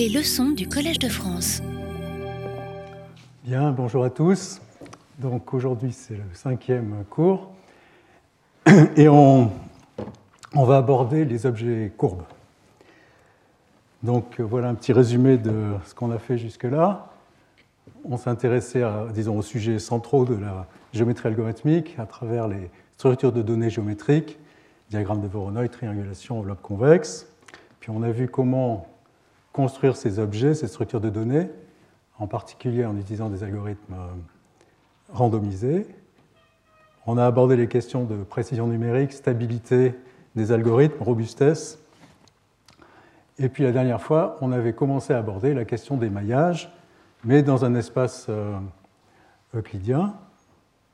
Les leçons du Collège de France. Bien, bonjour à tous. Donc aujourd'hui, c'est le 5e cours. Et on va aborder les objets courbes. Donc voilà un petit résumé de ce qu'on a fait jusque-là. On s'intéressait, aux sujets centraux de la géométrie algorithmique à travers les structures de données géométriques, diagramme de Voronoi, triangulation, enveloppe convexe. Puis on a vu comment construire ces objets, ces structures de données, en particulier en utilisant des algorithmes randomisés. On a abordé les questions de précision numérique, stabilité des algorithmes, robustesse. Et puis la dernière fois, on avait commencé à aborder la question des maillages, mais dans un espace euclidien.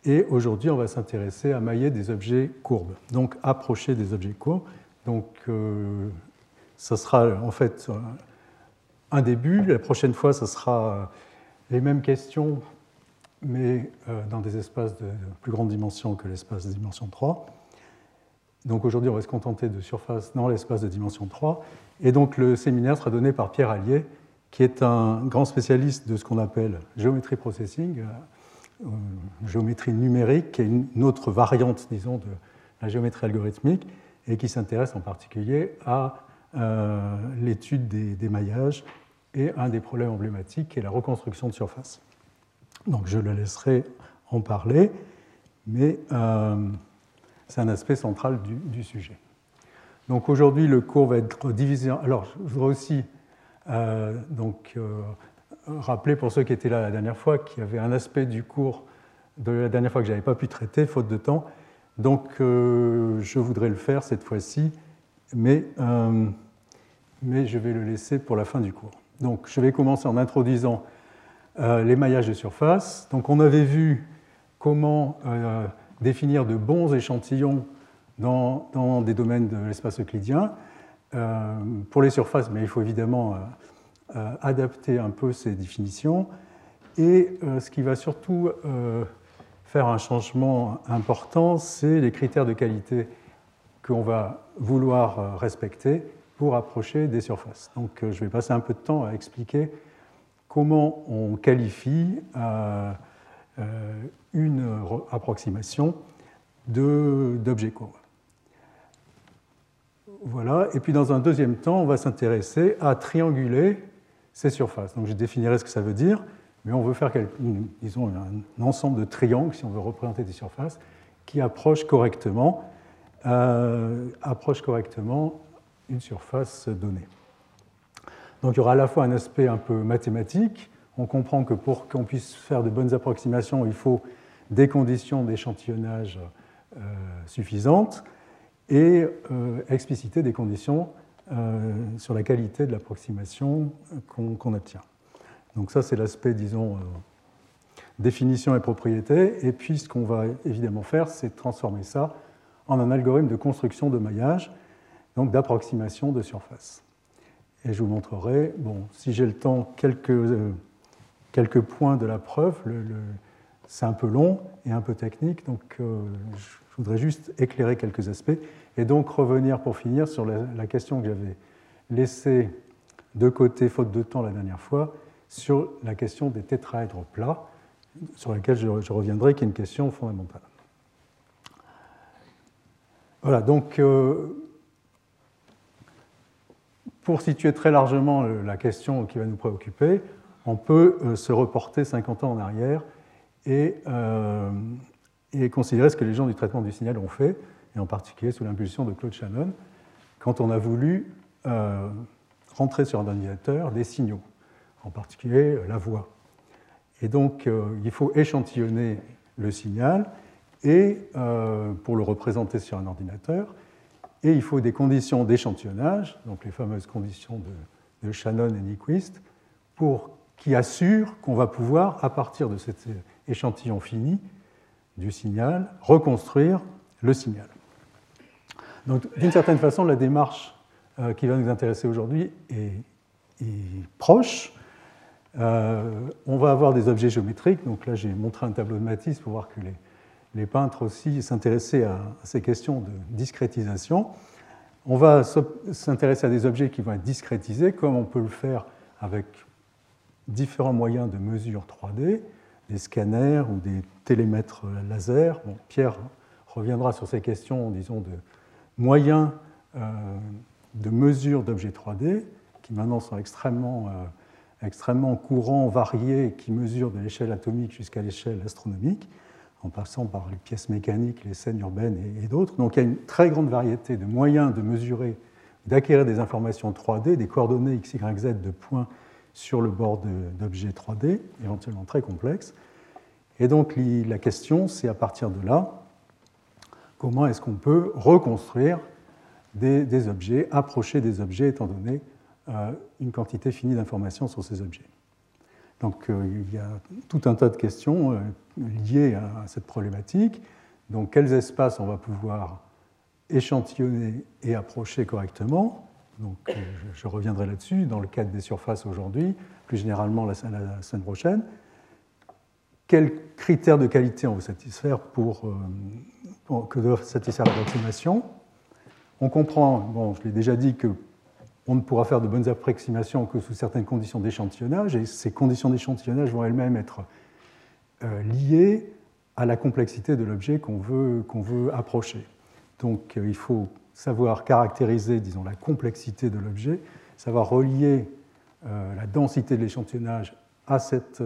Et aujourd'hui, on va s'intéresser à mailler des objets courbes, donc approcher des objets courbes. Donc, ça sera en fait un début. La prochaine fois, ça sera les mêmes questions, mais dans des espaces de plus grande dimension que l'espace de dimension 3. Donc aujourd'hui, on va se contenter de surfaces dans l'espace de dimension 3. Et donc le séminaire sera donné par Pierre Alliez, qui est un grand spécialiste de ce qu'on appelle géométrie processing, géométrie numérique, qui est une autre variante, disons, de la géométrie algorithmique, et qui s'intéresse en particulier à l'étude des maillages et un des problèmes emblématiques qui est la reconstruction de surface. Donc je le laisserai en parler, mais c'est un aspect central du sujet. Donc aujourd'hui, le cours va être divisé en... Alors je voudrais aussi rappeler pour ceux qui étaient là la dernière fois qu'il y avait un aspect du cours de la dernière fois que je n'avais pas pu traiter, faute de temps. Donc je voudrais le faire cette fois-ci, mais je vais le laisser pour la fin du cours. Donc je vais commencer en introduisant les maillages de surface. Donc on avait vu comment définir de bons échantillons dans des domaines de l'espace euclidien pour les surfaces, mais il faut évidemment adapter un peu ces définitions. Et ce qui va surtout faire un changement important, c'est les critères de qualité qu'on va vouloir respecter pour approcher des surfaces. Donc je vais passer un peu de temps à expliquer comment on qualifie une approximation d'objets courbes. Voilà, et puis dans un deuxième temps, on va s'intéresser à trianguler ces surfaces. Donc je définirai ce que ça veut dire, mais on veut faire disons, un ensemble de triangles, si on veut représenter des surfaces, qui approche correctement une surface donnée. Donc il y aura à la fois un aspect un peu mathématique. On comprend que pour qu'on puisse faire de bonnes approximations, il faut des conditions d'échantillonnage suffisantes et expliciter des conditions sur la qualité de l'approximation qu'on obtient. Donc ça, c'est l'aspect, disons, définition et propriété. Et puis ce qu'on va évidemment faire, c'est transformer ça en un algorithme de construction de maillage, donc d'approximation de surface. Et je vous montrerai, si j'ai le temps, quelques points de la preuve. C'est un peu long et un peu technique, donc je voudrais juste éclairer quelques aspects et donc revenir pour finir sur la question que j'avais laissée de côté, faute de temps la dernière fois, sur la question des tétraèdres plats, sur laquelle je reviendrai, qui est une question fondamentale. Voilà, donc pour situer très largement la question qui va nous préoccuper, on peut se reporter 50 ans en arrière et considérer ce que les gens du traitement du signal ont fait, et en particulier sous l'impulsion de Claude Shannon, quand on a voulu rentrer sur un ordinateur des signaux, en particulier la voix. Et donc il faut échantillonner le signal, et pour le représenter sur un ordinateur. Et il faut des conditions d'échantillonnage, donc les fameuses conditions de Shannon et Nyquist, qui assurent qu'on va pouvoir, à partir de cet échantillon fini du signal, reconstruire le signal. Donc, d'une certaine façon, la démarche qui va nous intéresser aujourd'hui est proche. On va avoir des objets géométriques. Donc là, j'ai montré un tableau de Matisse pour voir que les peintres aussi s'intéressaient à ces questions de discrétisation. On va s'intéresser à des objets qui vont être discrétisés, comme on peut le faire avec différents moyens de mesure 3D, des scanners ou des télémètres laser. Bon, Pierre reviendra sur ces questions, disons, de moyens de mesure d'objets 3D, qui maintenant sont extrêmement courants, variés, qui mesurent de l'échelle atomique jusqu'à l'échelle astronomique, en passant par les pièces mécaniques, les scènes urbaines et d'autres. Donc il y a une très grande variété de moyens de mesurer, d'acquérir des informations 3D, des coordonnées x, y, z de points sur le bord d'objets 3D, éventuellement très complexes. Et donc la question, c'est à partir de là, comment est-ce qu'on peut reconstruire des objets, approcher des objets, étant donné une quantité finie d'informations sur ces objets. Donc il y a tout un tas de questions liées à cette problématique. Donc quels espaces on va pouvoir échantillonner et approcher correctement. Donc je reviendrai là-dessus dans le cadre des surfaces aujourd'hui, plus généralement la semaine prochaine. Quels critères de qualité on veut satisfaire que doit satisfaire l'approximation. On comprend, bon, je l'ai déjà dit, qu'on ne pourra faire de bonnes approximations que sous certaines conditions d'échantillonnage, et ces conditions d'échantillonnage vont elles-mêmes être liées à la complexité de l'objet qu'on veut approcher. Donc il faut savoir caractériser, disons, la complexité de l'objet, savoir relier la densité de l'échantillonnage à cette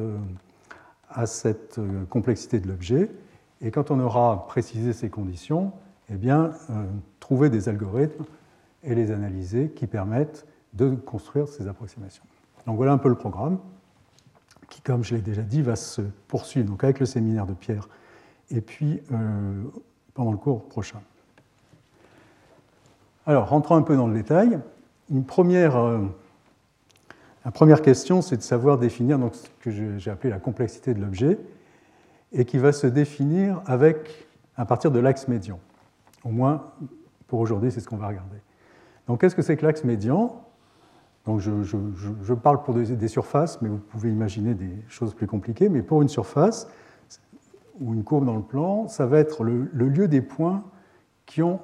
complexité de l'objet, et quand on aura précisé ces conditions, eh bien, trouver des algorithmes et les analyser qui permettent de construire ces approximations. Donc voilà un peu le programme qui, comme je l'ai déjà dit, va se poursuivre donc avec le séminaire de Pierre et puis pendant le cours prochain. Alors, rentrons un peu dans le détail. La première question, c'est de savoir définir donc, ce que j'ai appelé la complexité de l'objet et qui va se définir à partir de l'axe médian. Au moins, pour aujourd'hui, c'est ce qu'on va regarder. Donc, qu'est-ce que c'est que l'axe médian ? Donc, je parle pour des surfaces, mais vous pouvez imaginer des choses plus compliquées. Mais pour une surface ou une courbe dans le plan, ça va être le lieu des points qui ont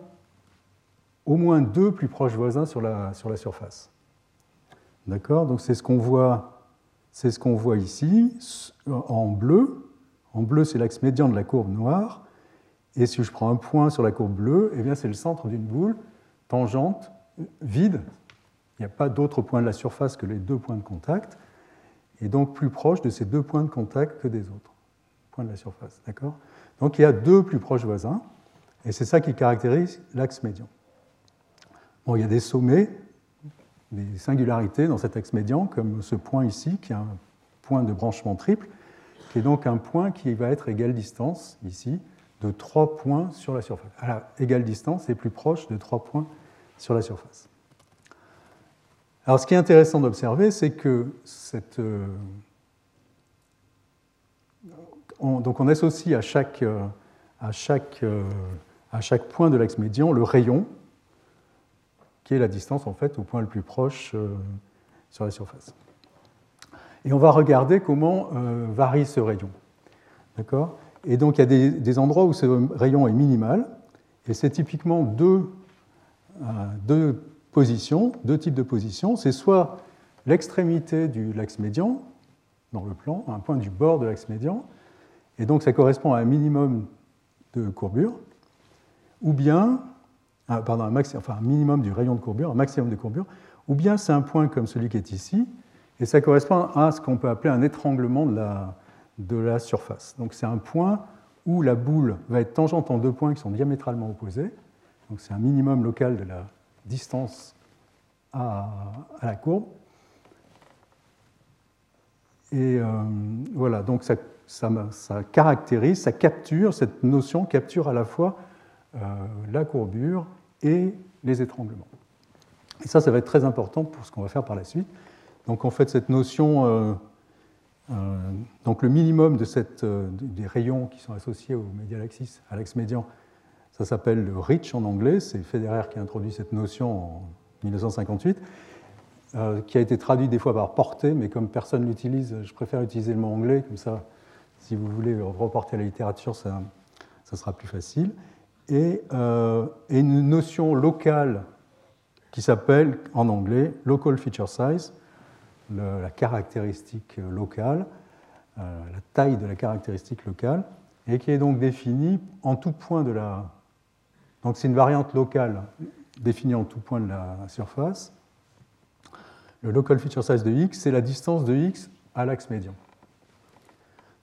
au moins deux plus proches voisins sur la surface. D'accord ? Donc, c'est ce qu'on voit ici, en bleu. En bleu, c'est l'axe médian de la courbe noire. Et si je prends un point sur la courbe bleue, eh bien c'est le centre d'une boule tangente, vide. Il n'y a pas d'autre point de la surface que les deux points de contact, et donc plus proche de ces deux points de contact que des autres points de la surface. D'accord ? Donc il y a deux plus proches voisins, et c'est ça qui caractérise l'axe médian. Bon, il y a des sommets, des singularités dans cet axe médian, comme ce point ici, qui est un point de branchement triple, qui est donc un point qui va être égale distance, ici, de 3 points sur la surface. À égale distance et plus proche de 3 points sur la surface. Alors, ce qui est intéressant d'observer, c'est que on associe à chaque point de l'axe médian le rayon, qui est la distance en fait au point le plus proche sur la surface. Et on va regarder comment varie ce rayon. D'accord ? Et donc, il y a des endroits où ce rayon est minimal, et c'est typiquement deux positions, deux types de positions. C'est soit l'extrémité de l'axe médian, dans le plan, un point du bord de l'axe médian, et donc ça correspond à un minimum de courbure, ou bien, un minimum du rayon de courbure, un maximum de courbure, ou bien c'est un point comme celui qui est ici, et ça correspond à ce qu'on peut appeler un étranglement de la surface. Donc c'est un point où la boule va être tangente en deux points qui sont diamétralement opposés. Donc c'est un minimum local de la distance à la courbe. Et voilà, donc ça caractérise, ça capture, cette notion capture à la fois la courbure et les étranglements. Et ça va être très important pour ce qu'on va faire par la suite. Donc en fait, cette notion... donc le minimum des rayons qui sont associés au médial axis, à l'axe médian, ça s'appelle le reach en anglais, c'est Federer qui a introduit cette notion en 1958, qui a été traduit des fois par portée, mais comme personne ne l'utilise, je préfère utiliser le mot anglais, comme ça, si vous voulez reporter à la littérature, ça sera plus facile. Et une notion locale qui s'appelle en anglais « local feature size », la caractéristique locale, la taille de la caractéristique locale, et qui est donc définie en tout point de la... Donc c'est une variante locale définie en tout point de la surface. Le local feature size de x, c'est la distance de x à l'axe médian.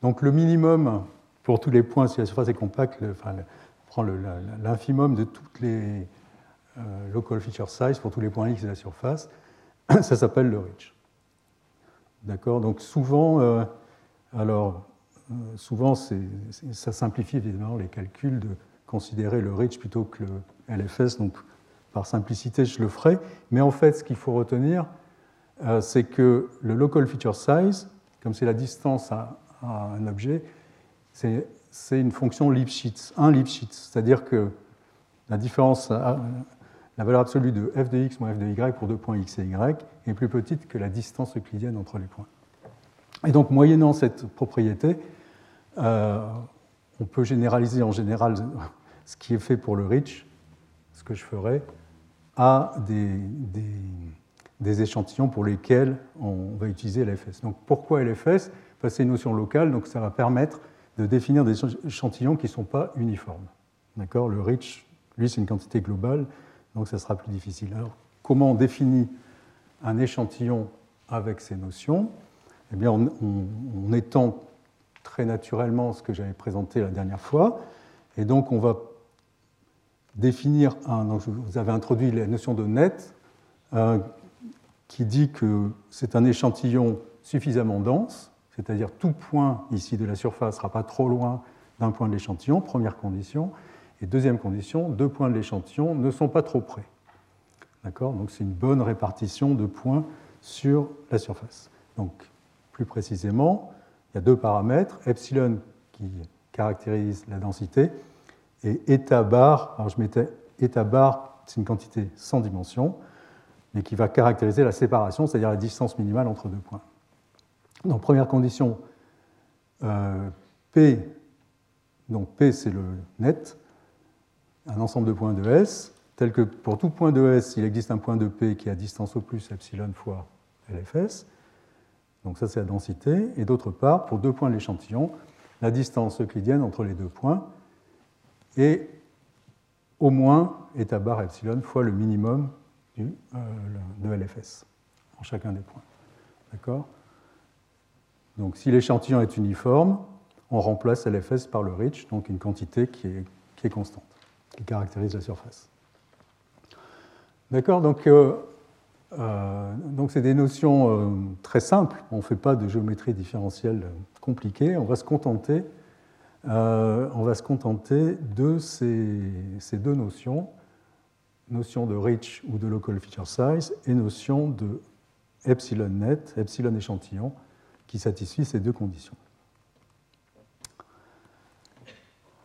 Donc le minimum pour tous les points, si la surface est compacte, prend l'infimum de toutes les local feature size pour tous les points x de la surface, ça s'appelle le reach. D'accord ? Donc souvent, ça simplifie évidemment les calculs de considérer le reach plutôt que le LFS, donc par simplicité je le ferai, mais en fait ce qu'il faut retenir, c'est que le local feature size, comme c'est la distance à un objet, c'est une fonction Lipschitz, un Lipschitz, c'est-à-dire que la différence, la valeur absolue de f de x moins f de y pour deux points x et y est plus petite que la distance euclidienne entre les points. Et donc, moyennant cette propriété, on peut généraliser en général ce qui est fait pour le reach, ce que je ferai, à des échantillons pour lesquels on va utiliser LFS. Donc, pourquoi LFS? Enfin, c'est une notion locale, donc ça va permettre de définir des échantillons qui ne sont pas uniformes. D'accord? Le reach, lui, c'est une quantité globale, donc ça sera plus difficile. Alors, comment on définit un échantillon avec ces notions? Eh bien, on étend très naturellement ce que j'avais présenté la dernière fois. Et donc, on va définir donc je vous avais introduit la notion de net, qui dit que c'est un échantillon suffisamment dense, c'est-à-dire tout point ici de la surface ne sera pas trop loin d'un point de l'échantillon, première condition. Et deuxième condition, deux points de l'échantillon ne sont pas trop près. D'accord ? Donc, c'est une bonne répartition de points sur la surface. Donc, plus précisément, il y a deux paramètres, epsilon qui caractérise la densité et eta bar, alors je mettais eta bar, c'est une quantité sans dimension, mais qui va caractériser la séparation, c'est-à-dire la distance minimale entre deux points. Donc première condition, P, donc P c'est le net, un ensemble de points de S, tel que pour tout point de S, il existe un point de P qui est à distance au plus epsilon fois LFS. Donc ça, c'est la densité. Et d'autre part, pour deux points de l'échantillon, la distance euclidienne entre les deux points est au moins eta bar epsilon fois le minimum de LFS en chacun des points. D'accord ? Donc si l'échantillon est uniforme, on remplace LFS par le reach, donc une quantité qui est constante, qui caractérise la surface. D'accord ? Donc c'est des notions très simples, on ne fait pas de géométrie différentielle compliquée, on va se contenter de ces deux notion de reach ou de local feature size et notion de epsilon net, epsilon échantillon, qui satisfit ces deux conditions.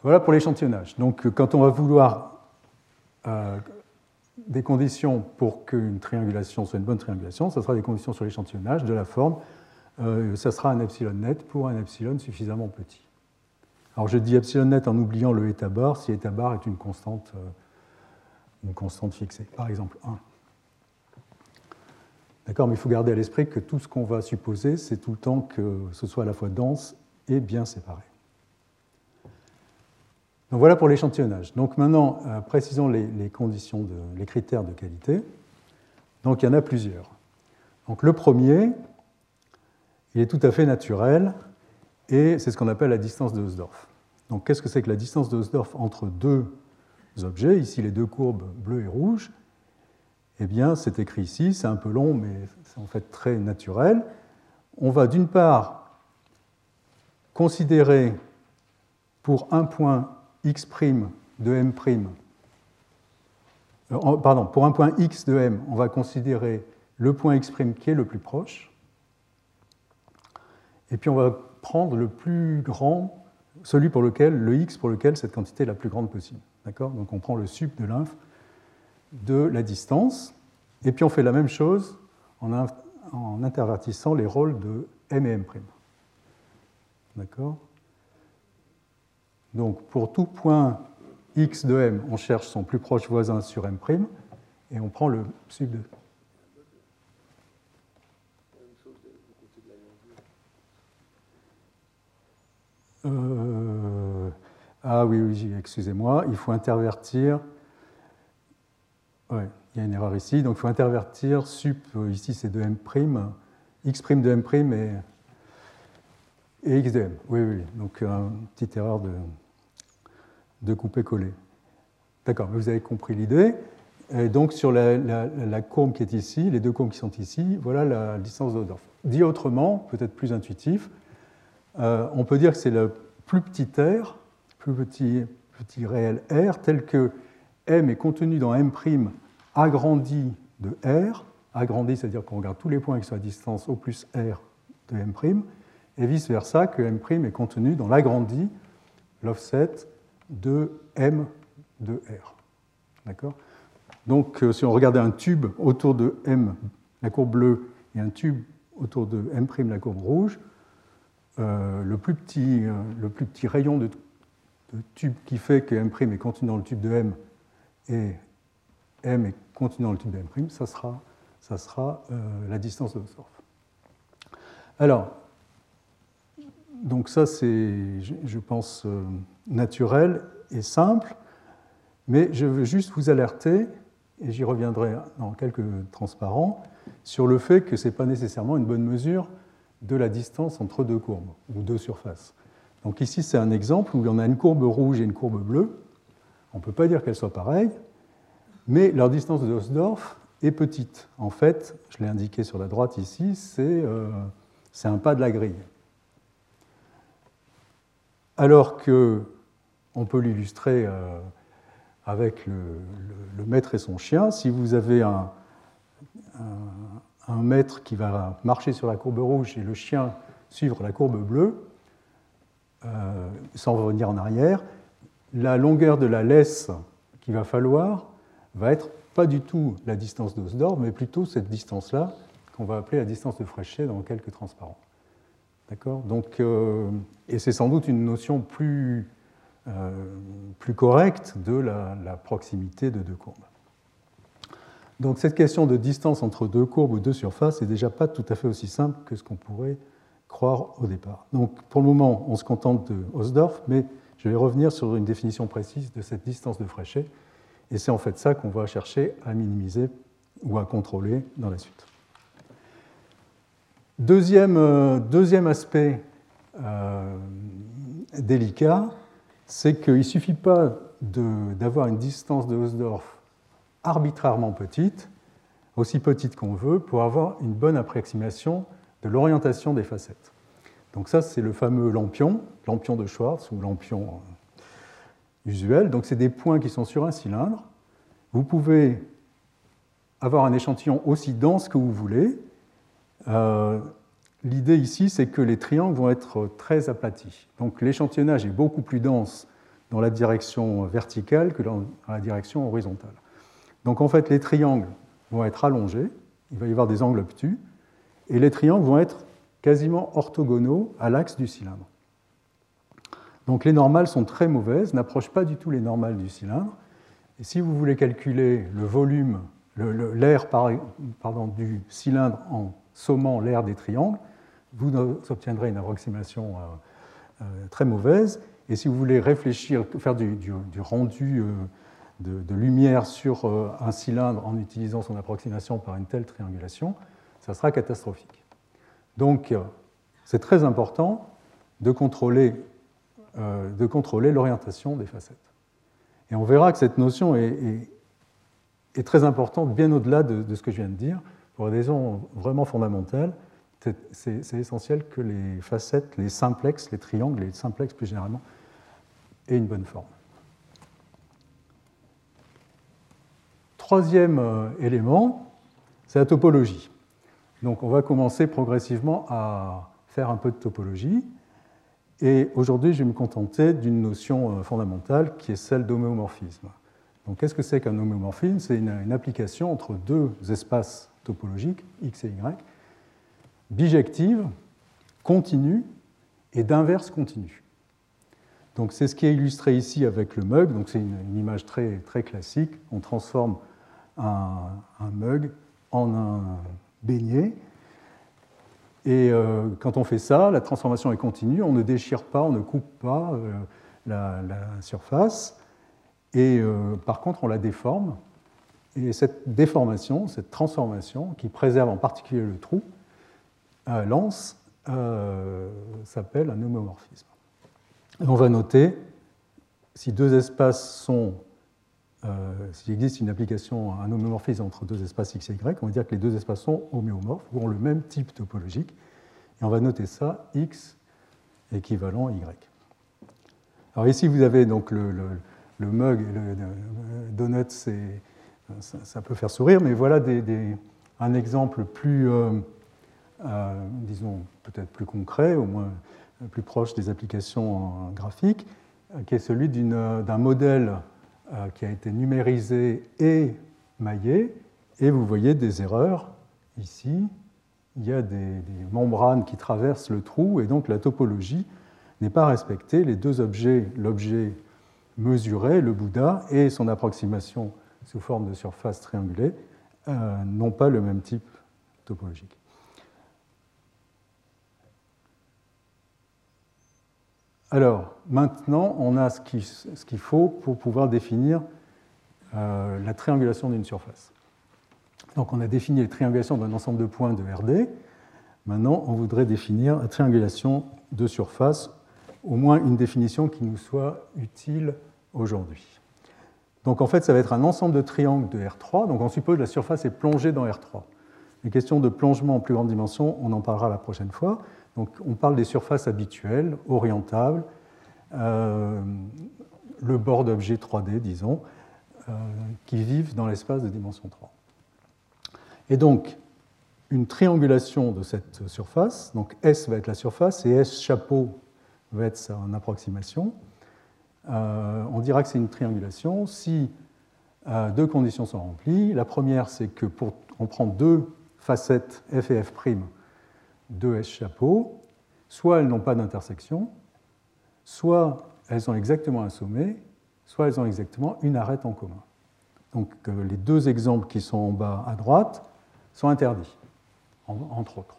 Voilà pour l'échantillonnage. Donc quand on va vouloir... des conditions pour qu'une triangulation soit une bonne triangulation, ça sera des conditions sur l'échantillonnage de la forme, ça sera un epsilon net pour un epsilon suffisamment petit. Alors je dis epsilon net en oubliant le eta bar, si eta bar est une constante fixée, par exemple 1. D'accord, mais il faut garder à l'esprit que tout ce qu'on va supposer, c'est tout le temps que ce soit à la fois dense et bien séparé. Donc voilà pour l'échantillonnage. Donc maintenant, précisons les critères de qualité. Donc il y en a plusieurs. Donc le premier, il est tout à fait naturel et c'est ce qu'on appelle la distance de Hausdorff. Donc qu'est-ce que c'est que la distance de Hausdorff entre deux objets, ici les deux courbes bleues et rouges? Eh bien c'est écrit ici, c'est un peu long mais c'est en fait très naturel. On va d'une part considérer pour un point pour un point x de m, on va considérer le point x' qui est le plus proche, et puis on va prendre le plus grand, le x pour lequel cette quantité est la plus grande possible. D'accord ? Donc on prend le sup de l'inf de la distance, et puis on fait la même chose en intervertissant les rôles de m et m'. D'accord ? Donc, pour tout point x de m, on cherche son plus proche voisin sur m', et on prend le sub de... côté de la longueur. Ah oui, oui, excusez-moi, il faut intervertir. Oui, il y a une erreur ici, donc il faut intervertir sup, ici c'est de m', x' de m' et x de m. Oui, oui, donc une petite erreur de couper-coller. D'accord, vous avez compris l'idée. Et donc sur la courbe qui est ici, les deux courbes qui sont ici, voilà la distance d'Hausdorff. Dit autrement, peut-être plus intuitif, on peut dire que c'est le plus petit r, plus petit réel r, tel que m est contenu dans m' agrandi de r, agrandi c'est-à-dire qu'on regarde tous les points qui sont à distance O plus r de m', et vice-versa, que m' est contenu dans l'agrandi, l'offset de m de r. D'accord ? Donc, si on regardait un tube autour de M, la courbe bleue, et un tube autour de M', la courbe rouge, le plus petit rayon de tube qui fait que M' est contenu dans le tube de M et M est contenu dans le tube de M', ça sera la distance de Hausdorff. Alors, donc ça c'est, je pense, naturel et simple, mais je veux juste vous alerter, et j'y reviendrai dans quelques transparents, sur le fait que ce n'est pas nécessairement une bonne mesure de la distance entre deux courbes ou deux surfaces. Donc ici, c'est un exemple où on a une courbe rouge et une courbe bleue. On ne peut pas dire qu'elles soient pareilles, mais leur distance de Hausdorff est petite. En fait, je l'ai indiqué sur la droite ici, c'est un pas de la grille. Alors que on peut l'illustrer... avec le maître et son chien, si vous avez un maître qui va marcher sur la courbe rouge et le chien suivre la courbe bleue, sans revenir en arrière, la longueur de la laisse qu'il va falloir va être pas du tout la distance d'Hausdorff, mais plutôt cette distance-là qu'on va appeler la distance de Fréchet dans quelques transparents. D'accord ? Donc, et c'est sans doute une notion plus correcte de la proximité de deux courbes. Donc cette question de distance entre deux courbes ou deux surfaces n'est déjà pas tout à fait aussi simple que ce qu'on pourrait croire au départ. Donc pour le moment, on se contente de Hausdorff, mais je vais revenir sur une définition précise de cette distance de Fréchet, et c'est en fait ça qu'on va chercher à minimiser ou à contrôler dans la suite. Deuxième aspect délicat, c'est qu'il ne suffit pas d'avoir une distance de Hausdorff arbitrairement petite, aussi petite qu'on veut, pour avoir une bonne approximation de l'orientation des facettes. Donc ça, c'est le fameux lampion de Schwarz, ou lampion usuel. Donc c'est des points qui sont sur un cylindre. Vous pouvez avoir un échantillon aussi dense que vous voulez. L'idée ici, c'est que les triangles vont être très aplatis. Donc l'échantillonnage est beaucoup plus dense dans la direction verticale que dans la direction horizontale. Donc en fait, les triangles vont être allongés, il va y avoir des angles obtus, et les triangles vont être quasiment orthogonaux à l'axe du cylindre. Donc les normales sont très mauvaises, n'approchent pas du tout les normales du cylindre. Et si vous voulez calculer le volume, l'aire du cylindre en sommant l'aire des triangles, vous obtiendrez une approximation très mauvaise. Et si vous voulez réfléchir, faire du rendu de lumière sur un cylindre en utilisant son approximation par une telle triangulation, ça sera catastrophique. Donc, c'est très important de contrôler l'orientation des facettes. Et on verra que cette notion est très importante, bien au-delà de ce que je viens de dire. Pour des raisons vraiment fondamentales, c'est essentiel que les facettes, les simplexes, les triangles, les simplexes plus généralement, aient une bonne forme. Troisième élément, c'est la topologie. Donc on va commencer progressivement à faire un peu de topologie. Et aujourd'hui, je vais me contenter d'une notion fondamentale qui est celle d'homéomorphisme. Donc qu'est-ce que c'est qu'un homéomorphisme ? C'est une application entre deux espaces topologique, X et Y, bijective, continue et d'inverse continue. Donc c'est ce qui est illustré ici avec le mug, donc c'est une image très, très classique, on transforme un mug en un beignet, Et quand on fait ça, la transformation est continue, on ne déchire pas, on ne coupe pas la surface, et par contre on la déforme. Et cette déformation, cette transformation, qui préserve en particulier le trou à l'anse, s'appelle un homomorphisme. Et on va noter, si deux espaces sont... s'il existe une application à un homéomorphisme entre deux espaces X et Y, on va dire que les deux espaces sont homéomorphes ou ont le même type topologique. Et on va noter ça, X équivalent Y. Alors ici, vous avez donc le mug, le donut, ça peut faire sourire, mais voilà un exemple plus, disons, peut-être plus concret, au moins plus proche des applications graphiques, qui est celui d'un modèle qui a été numérisé et maillé, et vous voyez des erreurs ici. Il y a des membranes qui traversent le trou, et donc la topologie n'est pas respectée. Les deux objets, l'objet mesuré, le Bouddha, et son approximation sous forme de surface triangulée, n'ont pas le même type topologique. Alors, maintenant, on a ce qu'il faut pour pouvoir définir la triangulation d'une surface. Donc, on a défini les triangulations d'un ensemble de points de RD. Maintenant, on voudrait définir la triangulation de surface, au moins une définition qui nous soit utile aujourd'hui. Donc, en fait, ça va être un ensemble de triangles de R3. Donc, on suppose que la surface est plongée dans R3. Les questions de plongement en plus grande dimension, on en parlera la prochaine fois. Donc, on parle des surfaces habituelles, orientables, le bord d'objets 3D, disons, qui vivent dans l'espace de dimension 3. Et donc, une triangulation de cette surface, donc S va être la surface et S chapeau va être sa approximation. On dira que c'est une triangulation si deux conditions sont remplies. La première, c'est que on prend deux facettes F et F', de S chapeau, soit elles n'ont pas d'intersection, soit elles ont exactement un sommet, soit elles ont exactement une arête en commun. Donc les deux exemples qui sont en bas à droite sont interdits, entre autres.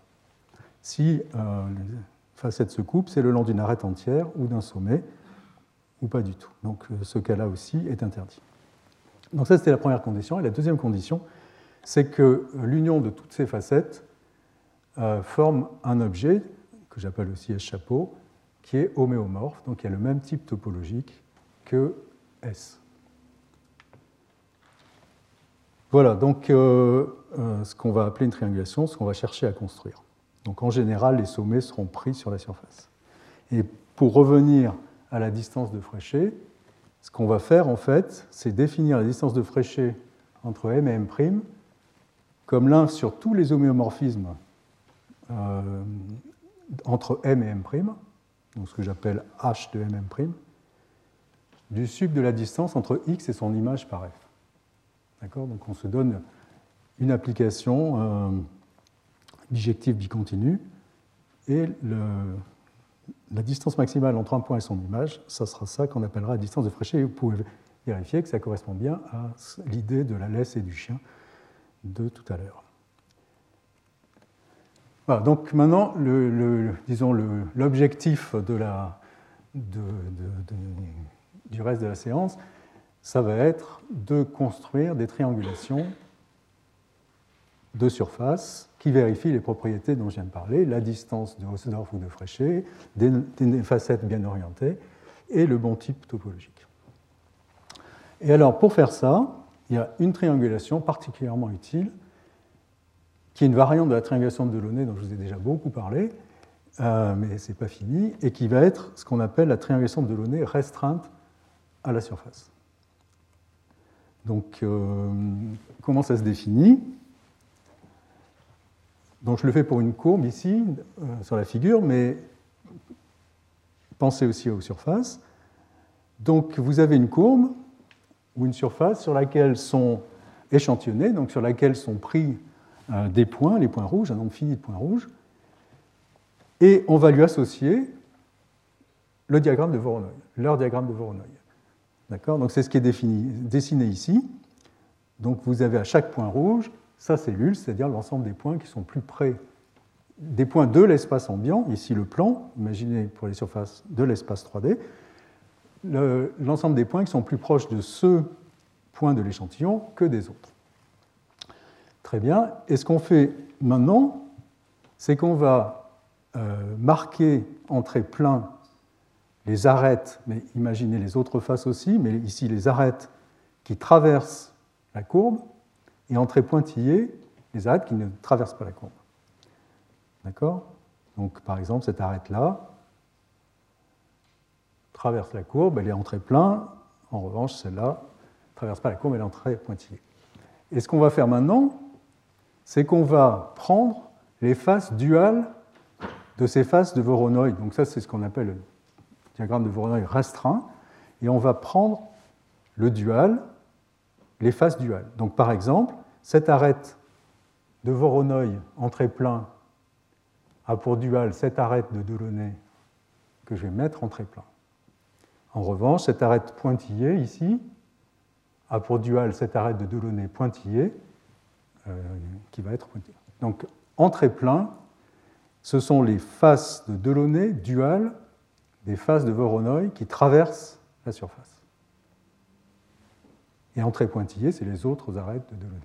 Si les facettes se coupent, c'est le long d'une arête entière ou d'un sommet, ou pas du tout. Donc ce cas-là aussi est interdit. Donc ça, c'était la première condition. Et la deuxième condition, c'est que l'union de toutes ces facettes forme un objet, que j'appelle aussi S chapeau, qui est homéomorphe, donc qui a le même type topologique que S. Voilà, donc ce qu'on va appeler une triangulation, ce qu'on va chercher à construire. Donc en général, les sommets seront pris sur la surface. Et pour revenir à la distance de Fréchet, ce qu'on va faire en fait, c'est définir la distance de Fréchet entre M et M' comme l'un sur tous les homéomorphismes entre M et M', donc ce que j'appelle H de MM', du sub de la distance entre X et son image par F. D'accord ? Donc on se donne une application bijective bicontinue, et la distance maximale entre un point et son image, ça sera ça qu'on appellera la distance de Fréchet. Vous pouvez vérifier que ça correspond bien à l'idée de la laisse et du chien de tout à l'heure. Voilà, donc maintenant, disons l'objectif du reste de la séance, ça va être de construire des triangulations de surface qui vérifient les propriétés dont je viens de parler, la distance de Hausdorff ou de Fréchet, des facettes bien orientées et le bon type topologique. Et alors, pour faire ça, il y a une triangulation particulièrement utile qui est une variante de la triangulation de Delaunay dont je vous ai déjà beaucoup parlé, mais ce n'est pas fini, et qui va être ce qu'on appelle la triangulation de Delaunay restreinte à la surface. Donc, comment ça se définit ? Donc, je le fais pour une courbe ici, sur la figure, mais pensez aussi aux surfaces. Donc, vous avez une courbe ou une surface sur laquelle sont échantillonnés, donc sur laquelle sont pris des points, les points rouges, un nombre fini de points rouges, et on va lui associer le diagramme de Voronoi, leur diagramme de Voronoi. D'accord ? Donc c'est ce qui est dessiné ici. Donc vous avez à chaque point rouge sa cellule, c'est-à-dire l'ensemble des points qui sont plus près des points de l'espace ambiant, ici le plan, imaginez pour les surfaces de l'espace 3D, l'ensemble des points qui sont plus proches de ce point de l'échantillon que des autres. Très bien. Et ce qu'on fait maintenant, c'est qu'on va marquer en trait plein les arêtes, mais imaginez les autres faces aussi, mais ici les arêtes qui traversent la courbe, et en trait pointillé, les arêtes qui ne traversent pas la courbe. D'accord ? Donc, par exemple, cette arête-là traverse la courbe, elle est en trait plein. En revanche, celle-là ne traverse pas la courbe, elle est en trait pointillé. Et ce qu'on va faire maintenant, c'est qu'on va prendre les faces duales de ces faces de Voronoi. Donc ça, c'est ce qu'on appelle le diagramme de Voronoi restreint. Et on va prendre le dual, les faces duales. Donc par exemple, cette arête de Voronoi en trait plein a pour dual cette arête de Delaunay que je vais mettre en trait plein. En revanche, cette arête pointillée ici a pour dual cette arête de Delaunay pointillée qui va être pointillée. Donc en trait plein, ce sont les faces de Delaunay duales des faces de Voronoi qui traversent la surface. Et en trait pointillé, c'est les autres arêtes de Delaunay,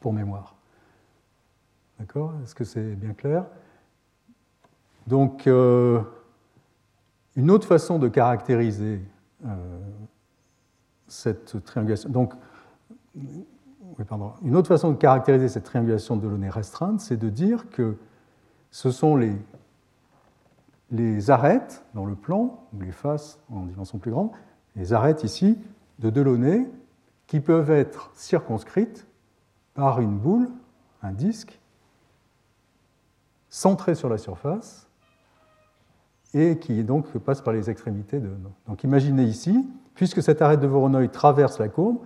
pour mémoire. D'accord ? Est-ce que c'est bien clair ? Donc, une autre façon de caractériser cette triangulation. Donc, oui, pardon. Une autre façon de caractériser cette triangulation de Delaunay restreinte, c'est de dire que ce sont les arêtes dans le plan, ou les faces en dimension plus grande, les arêtes ici de Delaunay qui peuvent être circonscrites par une boule, un disque, centré sur la surface et qui donc passe par les extrémités de. Donc imaginez ici, puisque cette arête de Voronoi traverse la courbe,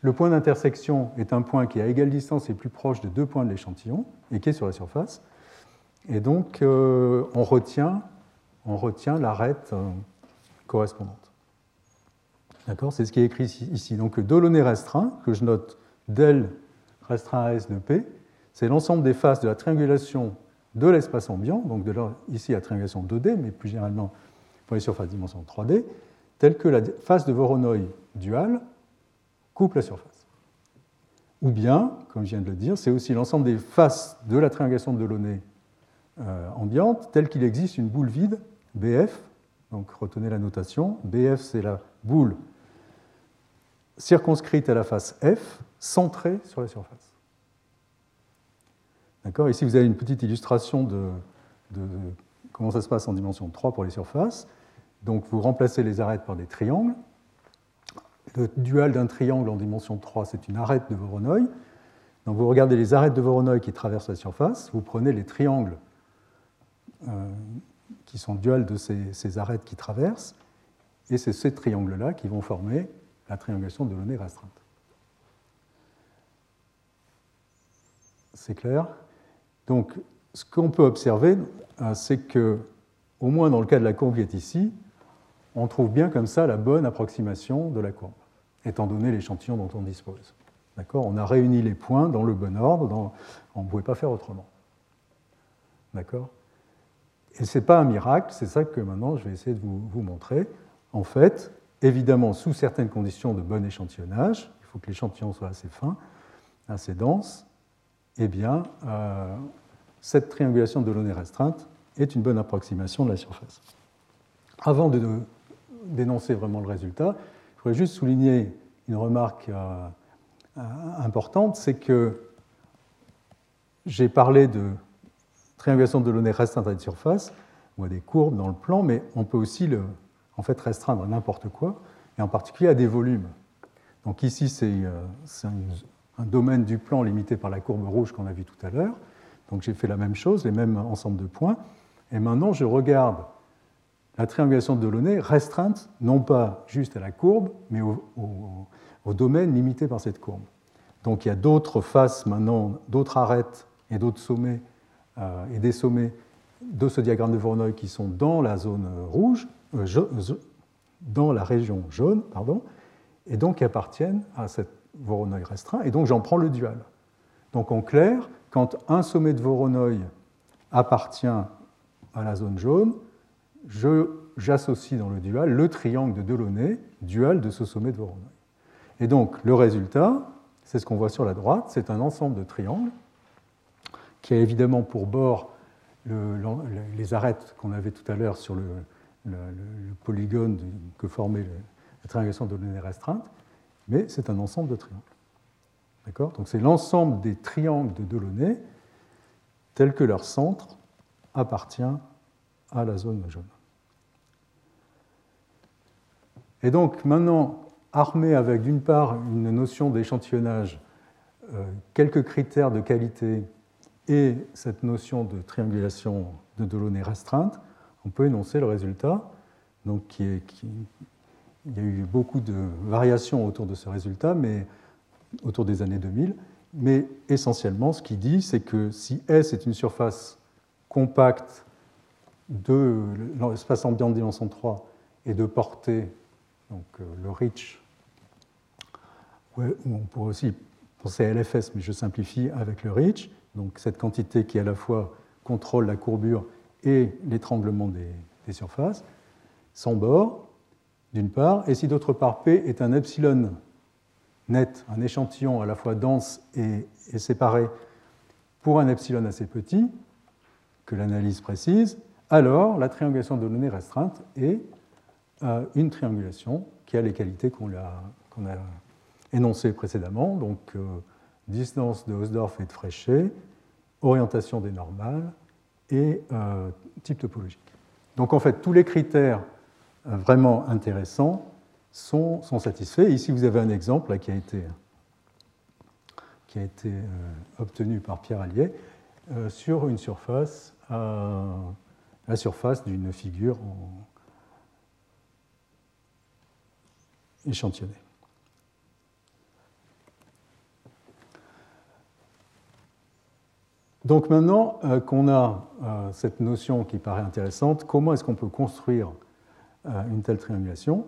le point d'intersection est un point qui à égale distance est plus proche de deux points de l'échantillon et qui est sur la surface. Et donc on retient l'arête correspondante. D'accord ? C'est ce qui est écrit ici. Donc le Delaunay restreint, que je note del restreint à S de P, c'est l'ensemble des faces de la triangulation de l'espace ambiant, donc de là, ici la triangulation 2D, mais plus généralement pour les surfaces de dimension 3D, telle que la face de Voronoi duale coupe la surface. Ou bien, comme je viens de le dire, c'est aussi l'ensemble des faces de la triangulation de Delaunay ambiante, telle qu'il existe une boule vide, BF, donc retenez la notation, BF c'est la boule circonscrite à la face F, centrée sur la surface. D'accord ? Ici, vous avez une petite illustration de comment ça se passe en dimension 3 pour les surfaces. Donc, vous remplacez les arêtes par des triangles. Le dual d'un triangle en dimension 3, c'est une arête de Voronoi. Donc, vous regardez les arêtes de Voronoi qui traversent la surface. Vous prenez les triangles qui sont duals de ces arêtes qui traversent. Et c'est ces triangles-là qui vont former la triangulation de Delaunay restreinte. C'est clair ? Donc, ce qu'on peut observer, c'est que, au moins dans le cas de la courbe qui est ici, on trouve bien comme ça la bonne approximation de la courbe, étant donné l'échantillon dont on dispose. D'accord ? On a réuni les points dans le bon ordre, on ne pouvait pas faire autrement. D'accord ? Et ce n'est pas un miracle, c'est ça que maintenant je vais essayer de vous montrer. En fait, évidemment, sous certaines conditions de bon échantillonnage, il faut que l'échantillon soit assez fin, assez dense, eh bien, cette triangulation de Delaunay restreinte est une bonne approximation de la surface. Avant de d'énoncer vraiment le résultat, je voudrais juste souligner une remarque importante, c'est que j'ai parlé de triangulation de Delaunay restreinte à une surface, ou à des courbes dans le plan, mais on peut aussi restreindre à n'importe quoi, et en particulier à des volumes. Donc ici, c'est un domaine du plan limité par la courbe rouge qu'on a vue tout à l'heure. Donc j'ai fait la même chose, les mêmes ensembles de points. Et maintenant, je regarde la triangulation de Delaunay restreinte, non pas juste à la courbe, mais au domaine limité par cette courbe. Donc il y a d'autres faces maintenant, d'autres arêtes et d'autres sommets et des sommets de ce diagramme de Voronoi qui sont dans la zone rouge, dans la région jaune, pardon, et donc qui appartiennent à cette Voronoi restreint, et donc j'en prends le dual. Donc en clair, quand un sommet de Voronoi appartient à la zone jaune, j'associe dans le dual le triangle de Delaunay, dual de ce sommet de Voronoi. Et donc le résultat, c'est ce qu'on voit sur la droite, c'est un ensemble de triangles qui a évidemment pour bord les arêtes qu'on avait tout à l'heure sur le polygone que formait la triangulation de Delaunay restreinte, mais c'est un ensemble de triangles. D'accord ? Donc c'est l'ensemble des triangles de Delaunay tels que leur centre appartient à la zone jaune. Et donc maintenant, armé avec d'une part une notion d'échantillonnage, quelques critères de qualité et cette notion de triangulation de Delaunay restreinte, on peut énoncer le résultat. Donc, il y a eu beaucoup de variations autour de ce résultat, mais autour des années 2000. Mais essentiellement, ce qu'il dit, c'est que si S est une surface compacte de l'espace ambiant de dimension 3 et de portée, donc le Rich, où on pourrait aussi penser à LFS, mais je simplifie avec le Rich, donc cette quantité qui à la fois contrôle la courbure et l'étranglement des surfaces, sans bord, d'une part, et si d'autre part P est un epsilon net, un échantillon à la fois dense et séparé, pour un epsilon assez petit, que l'analyse précise, alors la triangulation de Delaunay restreinte est une triangulation qui a les qualités qu'on a énoncées précédemment, donc distance de Hausdorff et de Fréchet, orientation des normales et type topologique. Donc en fait, tous les critères vraiment intéressants sont satisfaits. Ici, vous avez un exemple là, qui a été obtenu par Pierre Alliez sur une surface, la surface d'une figure échantillonnée. Donc maintenant qu'on a cette notion qui paraît intéressante, comment est-ce qu'on peut construire une telle triangulation ?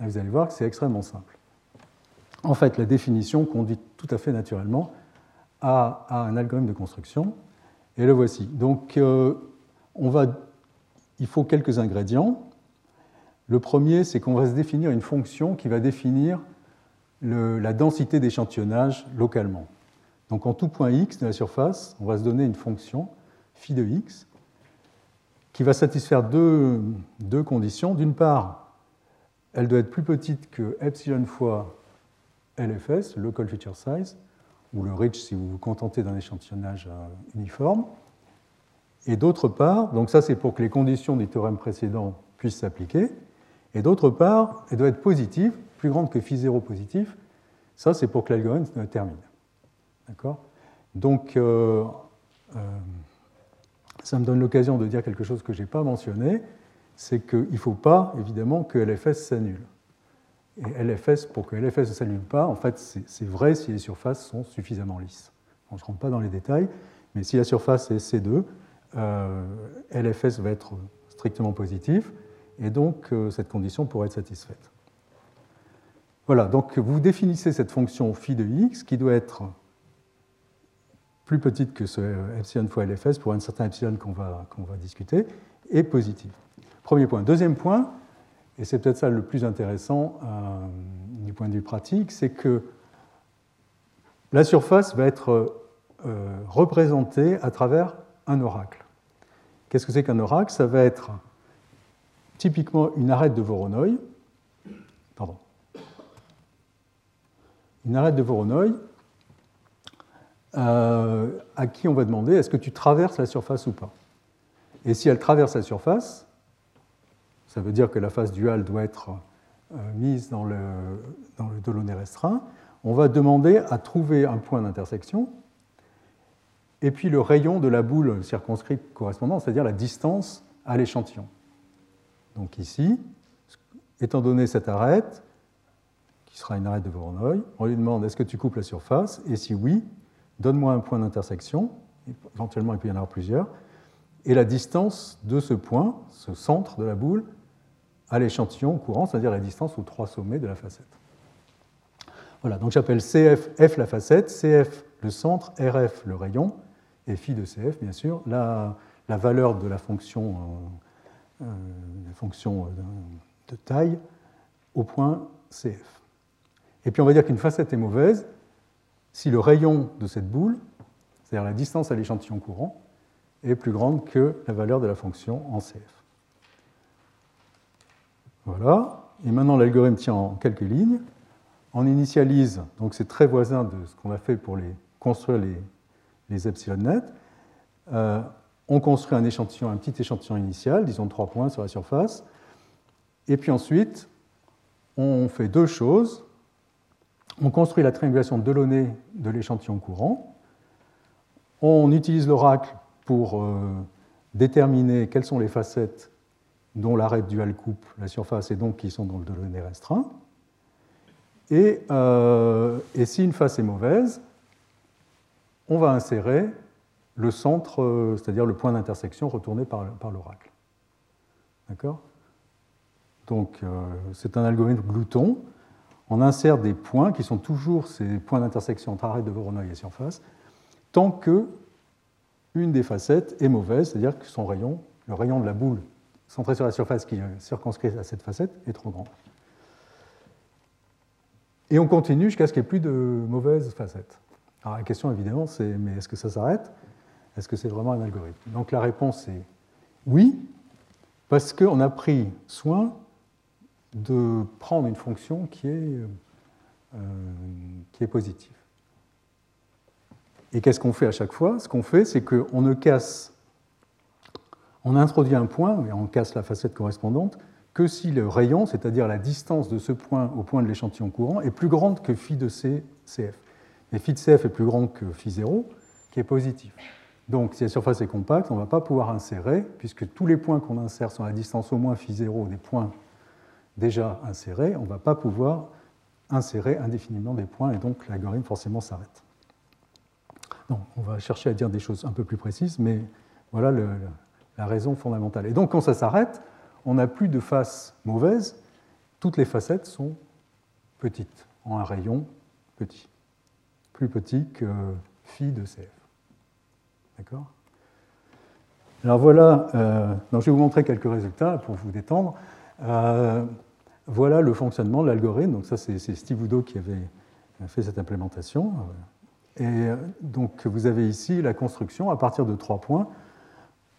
Vous allez voir que c'est extrêmement simple. En fait, la définition conduit tout à fait naturellement à un algorithme de construction, et le voici. Donc, il faut quelques ingrédients. Le premier, c'est qu'on va se définir une fonction qui va définir la densité d'échantillonnage localement. Donc en tout point x de la surface, on va se donner une fonction phi de x qui va satisfaire deux conditions. D'une part, elle doit être plus petite que epsilon fois LFS, local feature size, ou le rich si vous vous contentez d'un échantillonnage uniforme. Et d'autre part, donc ça c'est pour que les conditions du théorème précédent puissent s'appliquer. Et d'autre part, elle doit être positive, plus grande que phi 0 positif. Ça c'est pour que l'algorithme termine. D'accord ? Donc, ça me donne l'occasion de dire quelque chose que je n'ai pas mentionné, c'est qu'il ne faut pas, évidemment, que LFS s'annule. Et LFS, pour que LFS ne s'annule pas, en fait, c'est vrai si les surfaces sont suffisamment lisses. Bon, je ne rentre pas dans les détails, mais si la surface est C2, LFS va être strictement positif, et donc cette condition pourrait être satisfaite. Voilà, donc vous définissez cette fonction phi de x qui doit être plus petite que ce epsilon fois LFS pour un certain epsilon qu'on va discuter, est positive. Premier point. Deuxième point, et c'est peut-être ça le plus intéressant du point de vue pratique, c'est que la surface va être représentée à travers un oracle. Qu'est-ce que c'est qu'un oracle ? Ça va être typiquement une arête de Voronoi, à qui on va demander est-ce que tu traverses la surface ou pas. Et si elle traverse la surface, ça veut dire que la face duale doit être mise dans le Delaunay restreint, on va demander à trouver un point d'intersection et puis le rayon de la boule circonscrite correspondante, c'est-à-dire la distance à l'échantillon. Donc ici, étant donné cette arête, qui sera une arête de Voronoi, on lui demande est-ce que tu coupes la surface, et si oui, donne-moi un point d'intersection, éventuellement il peut y en avoir plusieurs, et la distance de ce point, ce centre de la boule, à l'échantillon courant, c'est-à-dire la distance aux trois sommets de la facette. Voilà, donc j'appelle CF, F la facette, CF le centre, RF le rayon, et phi de CF, bien sûr, la valeur de la fonction de taille au point CF. Et puis on va dire qu'une facette est mauvaise si le rayon de cette boule, c'est-à-dire la distance à l'échantillon courant, est plus grande que la valeur de la fonction en CF. Voilà. Et maintenant, l'algorithme tient en quelques lignes. On initialise, donc c'est très voisin de ce qu'on a fait pour construire les epsilon net. On construit un petit échantillon initial, disons 3 points sur la surface. Et puis ensuite, on fait deux choses. On construit la triangulation Delaunay de l'échantillon courant. On utilise l'oracle pour déterminer quelles sont les facettes dont l'arête duale coupe la surface et donc qui sont dans le Delaunay restreint. Et si une face est mauvaise, on va insérer le centre, c'est-à-dire le point d'intersection retourné par l'oracle. D'accord ? Donc, c'est un algorithme glouton. On insère des points qui sont toujours ces points d'intersection entre arête de Voronoi et surface, tant que une des facettes est mauvaise, c'est-à-dire que son rayon, le rayon de la boule centrée sur la surface qui est circonscrite à cette facette, est trop grand. Et on continue jusqu'à ce qu'il n'y ait plus de mauvaises facettes. Alors la question, évidemment, c'est mais est-ce que ça s'arrête? Est-ce que c'est vraiment un algorithme? Donc la réponse est oui, parce qu'on a pris soin de prendre une fonction qui est positive. Et qu'est-ce qu'on fait à chaque fois? Ce qu'on fait, c'est qu'on ne casse, on introduit un point, et on casse la facette correspondante, que si le rayon, c'est-à-dire la distance de ce point au point de l'échantillon courant, est plus grande que phi de C, CF. Et phi de CF est plus grande que phi 0, qui est positif. Donc, si la surface est compacte, on ne va pas pouvoir insérer, puisque tous les points qu'on insère sont à distance au moins phi 0 des points déjà insérés, on ne va pas pouvoir insérer indéfiniment des points, et donc l'algorithme forcément s'arrête. Donc, on va chercher à dire des choses un peu plus précises, mais voilà la raison fondamentale. Et donc, quand ça s'arrête, on n'a plus de face mauvaise, toutes les facettes sont petites, en un rayon petit, plus petit que phi de CF. D'accord ? Alors voilà, donc je vais vous montrer quelques résultats pour vous détendre. Voilà le fonctionnement de l'algorithme. Donc ça, c'est Steve Boudot qui avait fait cette implémentation. Et donc vous avez ici la construction à partir de 3 points.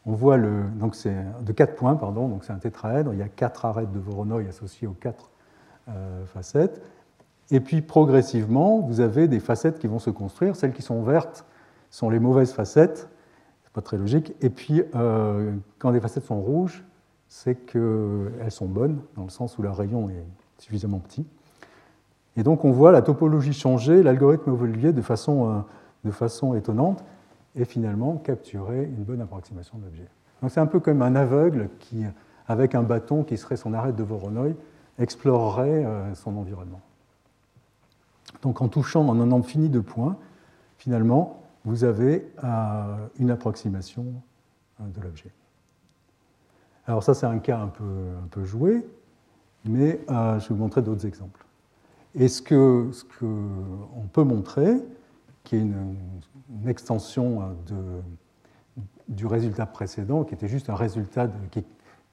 On voit donc c'est de 4 points, pardon, donc c'est un tétraèdre, il y a 4 arêtes de Voronoi associées aux 4 facettes. Et puis progressivement, vous avez des facettes qui vont se construire. Celles qui sont vertes sont les mauvaises facettes, c'est pas très logique. Et puis quand les facettes sont rouges, c'est qu'elles sont bonnes, dans le sens où le rayon est suffisamment petit. Et donc on voit la topologie changer, l'algorithme évoluer de façon étonnante, et finalement capturer une bonne approximation de l'objet. Donc c'est un peu comme un aveugle qui, avec un bâton qui serait son arête de Voronoi, explorerait son environnement. Donc en touchant en un nombre fini de points, finalement, vous avez une approximation de l'objet. Alors ça, c'est un cas un peu joué, mais je vais vous montrer d'autres exemples. Et ce que on peut montrer, qui est une extension du résultat précédent, qui était juste un résultat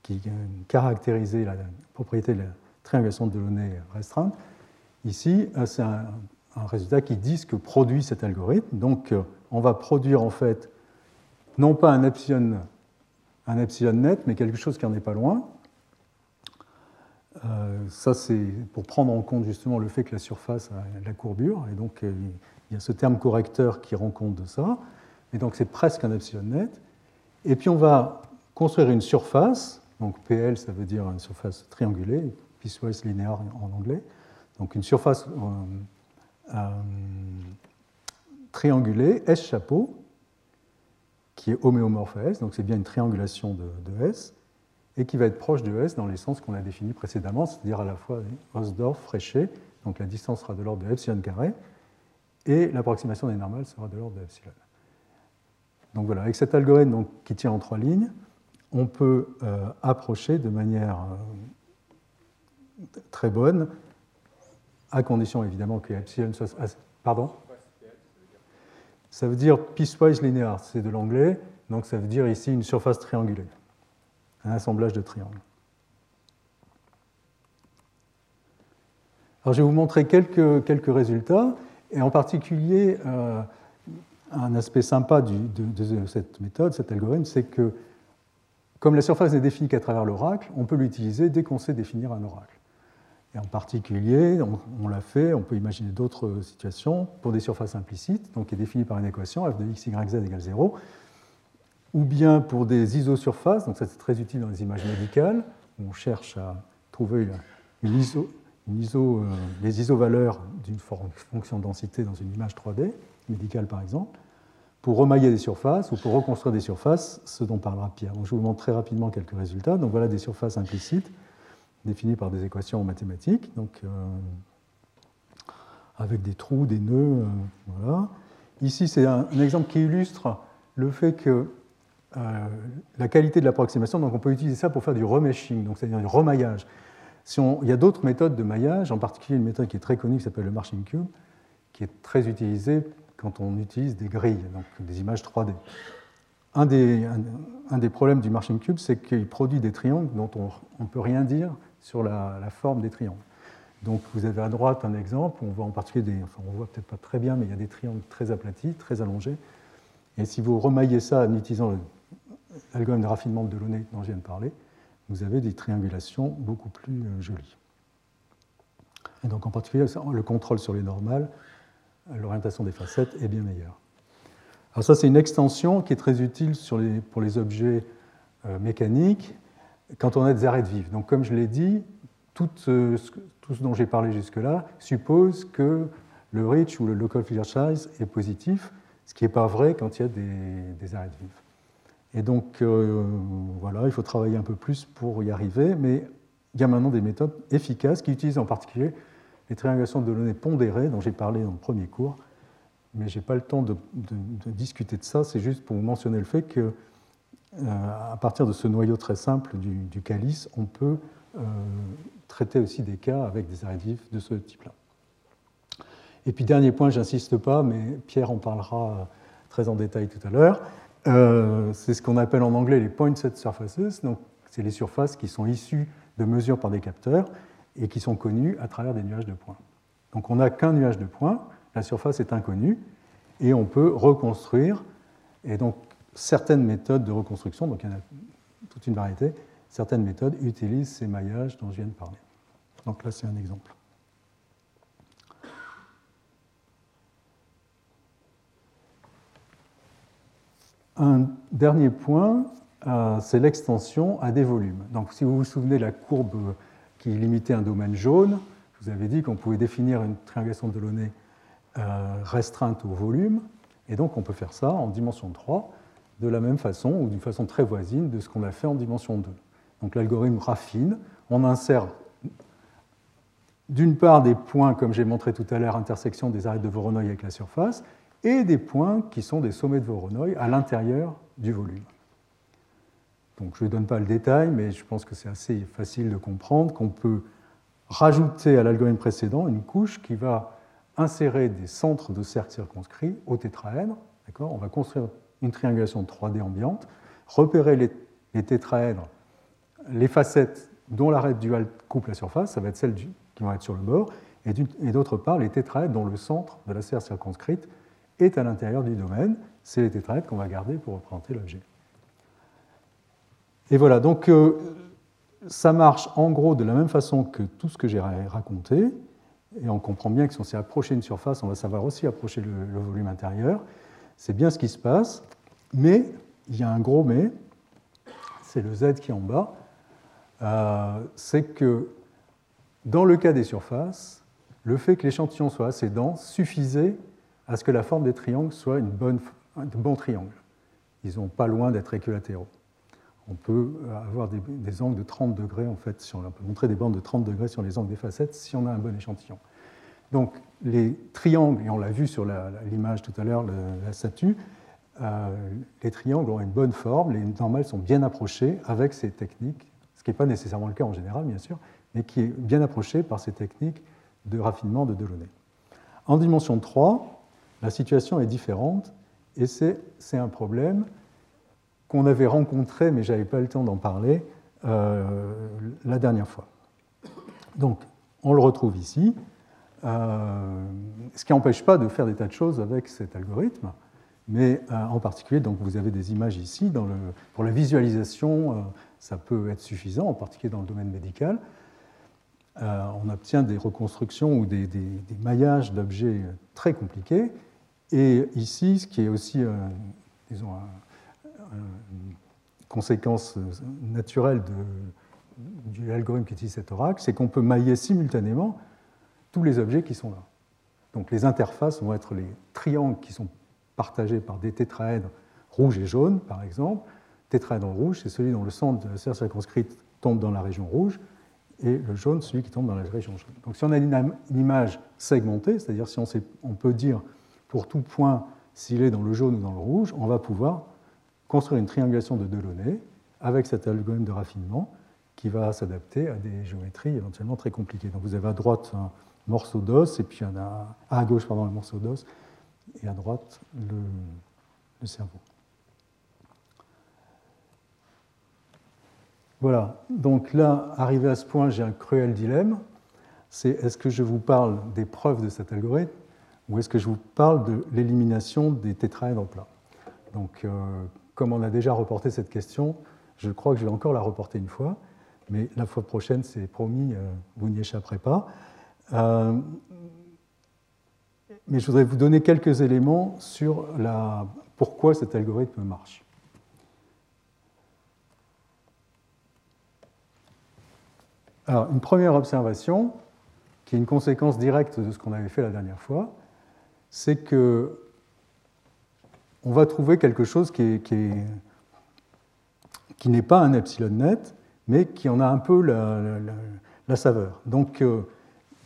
qui caractérisait la propriété de la triangulation de Delaunay restreinte. Ici, c'est un résultat qui dit ce que produit cet algorithme. Donc, on va produire en fait, non pas un epsilon net, mais quelque chose qui n'en est pas loin. Ça, c'est pour prendre en compte justement le fait que la surface a de la courbure, et donc il y a ce terme correcteur qui rend compte de ça, et donc c'est presque un epsilon net. Et puis on va construire une surface, donc PL, ça veut dire une surface triangulée, piecewise linéaire en anglais, donc une surface triangulée, S chapeau, qui est homéomorphe à S, donc c'est bien une triangulation de S, et qui va être proche de S dans les sens qu'on a définis précédemment, c'est-à-dire à la fois Hausdorff, Fréchet, donc la distance sera de l'ordre de epsilon carré, et l'approximation des normales sera de l'ordre de epsilon. Donc voilà, avec cet algorithme donc, qui tient en 3 lignes, on peut approcher de manière très bonne, à condition évidemment que epsilon soit... Ah, pardon ? Ça veut dire piecewise linéaire, c'est de l'anglais, donc ça veut dire ici une surface triangulaire, un assemblage de triangles. Alors je vais vous montrer quelques résultats, et en particulier un aspect sympa de cette méthode, cet algorithme, c'est que comme la surface n'est définie qu'à travers l'oracle, on peut l'utiliser dès qu'on sait définir un oracle. Et en particulier, on l'a fait, on peut imaginer d'autres situations pour des surfaces implicites, donc qui est définie par une équation, f de x, y, z égale 0, ou bien pour des isosurfaces, donc ça c'est très utile dans les images médicales, où on cherche à trouver les isovaleurs d'une fonction de densité dans une image 3D, médicale par exemple, pour remailler des surfaces ou pour reconstruire des surfaces, ce dont parlera Pierre. Donc, je vous montre très rapidement quelques résultats. Donc voilà des surfaces implicites, définies par des équations mathématiques, donc avec des trous, des nœuds, voilà. Ici, c'est un exemple qui illustre le fait que la qualité de l'approximation, donc on peut utiliser ça pour faire du remeshing, donc c'est-à-dire du remaillage. Il y a d'autres méthodes de maillage, en particulier une méthode qui est très connue qui s'appelle le marching cube, qui est très utilisée quand on utilise des grilles, donc des images 3D. Un des problèmes du marching cube, c'est qu'il produit des triangles dont on ne peut rien dire sur la forme des triangles. Donc vous avez à droite un exemple, on voit en particulier on voit peut-être pas très bien, mais il y a des triangles très aplatis, très allongés. Et si vous remaillez ça en utilisant l'algorithme de raffinement de Delaunay dont je viens de parler, vous avez des triangulations beaucoup plus jolies. Et donc en particulier, le contrôle sur les normales, l'orientation des facettes est bien meilleure. Alors ça, c'est une extension qui est très utile pour les objets mécaniques quand on a des arêtes vives. Donc comme je l'ai dit, tout ce dont j'ai parlé jusque-là suppose que le Rich ou le local figure size est positif, ce qui n'est pas vrai quand il y a des arêtes vives. Et donc, voilà, il faut travailler un peu plus pour y arriver, mais il y a maintenant des méthodes efficaces qui utilisent en particulier les triangulations de Delaunay pondérées dont j'ai parlé dans le premier cours, mais je n'ai pas le temps de discuter de ça, c'est juste pour vous mentionner le fait qu'à partir de ce noyau très simple du calice, on peut traiter aussi des cas avec des arêtes vives de ce type-là. Et puis, dernier point, je n'insiste pas, mais Pierre en parlera très en détail tout à l'heure. C'est ce qu'on appelle en anglais les point-set surfaces, donc c'est les surfaces qui sont issues de mesures par des capteurs et qui sont connues à travers des nuages de points. Donc on n'a qu'un nuage de points, la surface est inconnue et on peut reconstruire, et donc certaines méthodes de reconstruction, donc il y en a toute une variété, certaines méthodes utilisent ces maillages dont je viens de parler. Donc là c'est un exemple. Un dernier point, c'est l'extension à des volumes. Donc, si vous vous souvenez de la courbe qui limitait un domaine jaune, je vous avais dit qu'on pouvait définir une triangulation de Delaunay restreinte au volume, et donc on peut faire ça en dimension 3 de la même façon ou d'une façon très voisine de ce qu'on a fait en dimension 2. Donc, l'algorithme raffine, on insère d'une part des points, comme j'ai montré tout à l'heure, intersection des arêtes de Voronoi avec la surface, et des points qui sont des sommets de Voronoi à l'intérieur du volume. Donc je ne donne pas le détail, mais je pense que c'est assez facile de comprendre qu'on peut rajouter à l'algorithme précédent une couche qui va insérer des centres de cercles circonscrits au tétraèdre. On va construire une triangulation 3D ambiante, repérer les tétraèdres, les facettes dont l'arête duale coupe la surface, ça va être celles qui vont être sur le bord, et d'autre part les tétraèdres dont le centre de la cercle circonscrite est à l'intérieur du domaine, c'est les tétraèdres qu'on va garder pour représenter l'objet. Et voilà, donc ça marche en gros de la même façon que tout ce que j'ai raconté, et on comprend bien que si on s'est approché une surface, on va savoir aussi approcher le volume intérieur, c'est bien ce qui se passe, mais, il y a un gros mais, c'est le Z qui est en bas, c'est que dans le cas des surfaces, le fait que l'échantillon soit assez dense suffisait à ce que la forme des triangles soit un bon triangle. Ils n'ont pas loin d'être équilatéraux. On peut avoir des angles de 30 degrés, en fait, on peut montrer des bandes de 30 degrés sur les angles des facettes si on a un bon échantillon. Donc, les triangles, et on l'a vu sur l'image tout à l'heure, la statue, les triangles ont une bonne forme, les normales sont bien approchées avec ces techniques, ce qui n'est pas nécessairement le cas en général, bien sûr, mais qui est bien approché par ces techniques de raffinement de Delaunay. En dimension 3, la situation est différente, Et c'est un problème qu'on avait rencontré, mais je n'avais pas le temps d'en parler la dernière fois. Donc, on le retrouve ici, ce qui n'empêche pas de faire des tas de choses avec cet algorithme, mais en particulier, donc, vous avez des images ici, pour la visualisation, ça peut être suffisant, en particulier dans le domaine médical. On obtient des reconstructions ou des maillages d'objets très compliqués. Et ici, ce qui est aussi disons, une conséquence naturelle de l'algorithme qui utilise cet oracle, c'est qu'on peut mailler simultanément tous les objets qui sont là. Donc les interfaces vont être les triangles qui sont partagés par des tétraèdres rouges et jaunes, par exemple. Tétraèdre en rouge, c'est celui dont le centre de la sphère circonscrite tombe dans la région rouge, et le jaune, celui qui tombe dans la région jaune. Donc si on a une image segmentée, c'est-à-dire si on peut dire pour tout point s'il est dans le jaune ou dans le rouge, on va pouvoir construire une triangulation de Delaunay avec cet algorithme de raffinement qui va s'adapter à des géométries éventuellement très compliquées. Donc vous avez à droite un morceau d'os, et puis à gauche pardon, le morceau d'os, et à droite le cerveau. Voilà, donc là, arrivé à ce point, j'ai un cruel dilemme. C'est est-ce que je vous parle des preuves de cet algorithme ou est-ce que je vous parle de l'élimination des tétraèdres plats? Donc, comme on a déjà reporté cette question, je crois que je vais encore la reporter une fois, mais la fois prochaine, c'est promis, vous n'y échapperez pas. Mais je voudrais vous donner quelques éléments sur pourquoi cet algorithme marche. Alors, une première observation, qui est une conséquence directe de ce qu'on avait fait la dernière fois, c'est que on va trouver quelque chose qui n'est pas un epsilon net, mais qui en a un peu la saveur. Donc,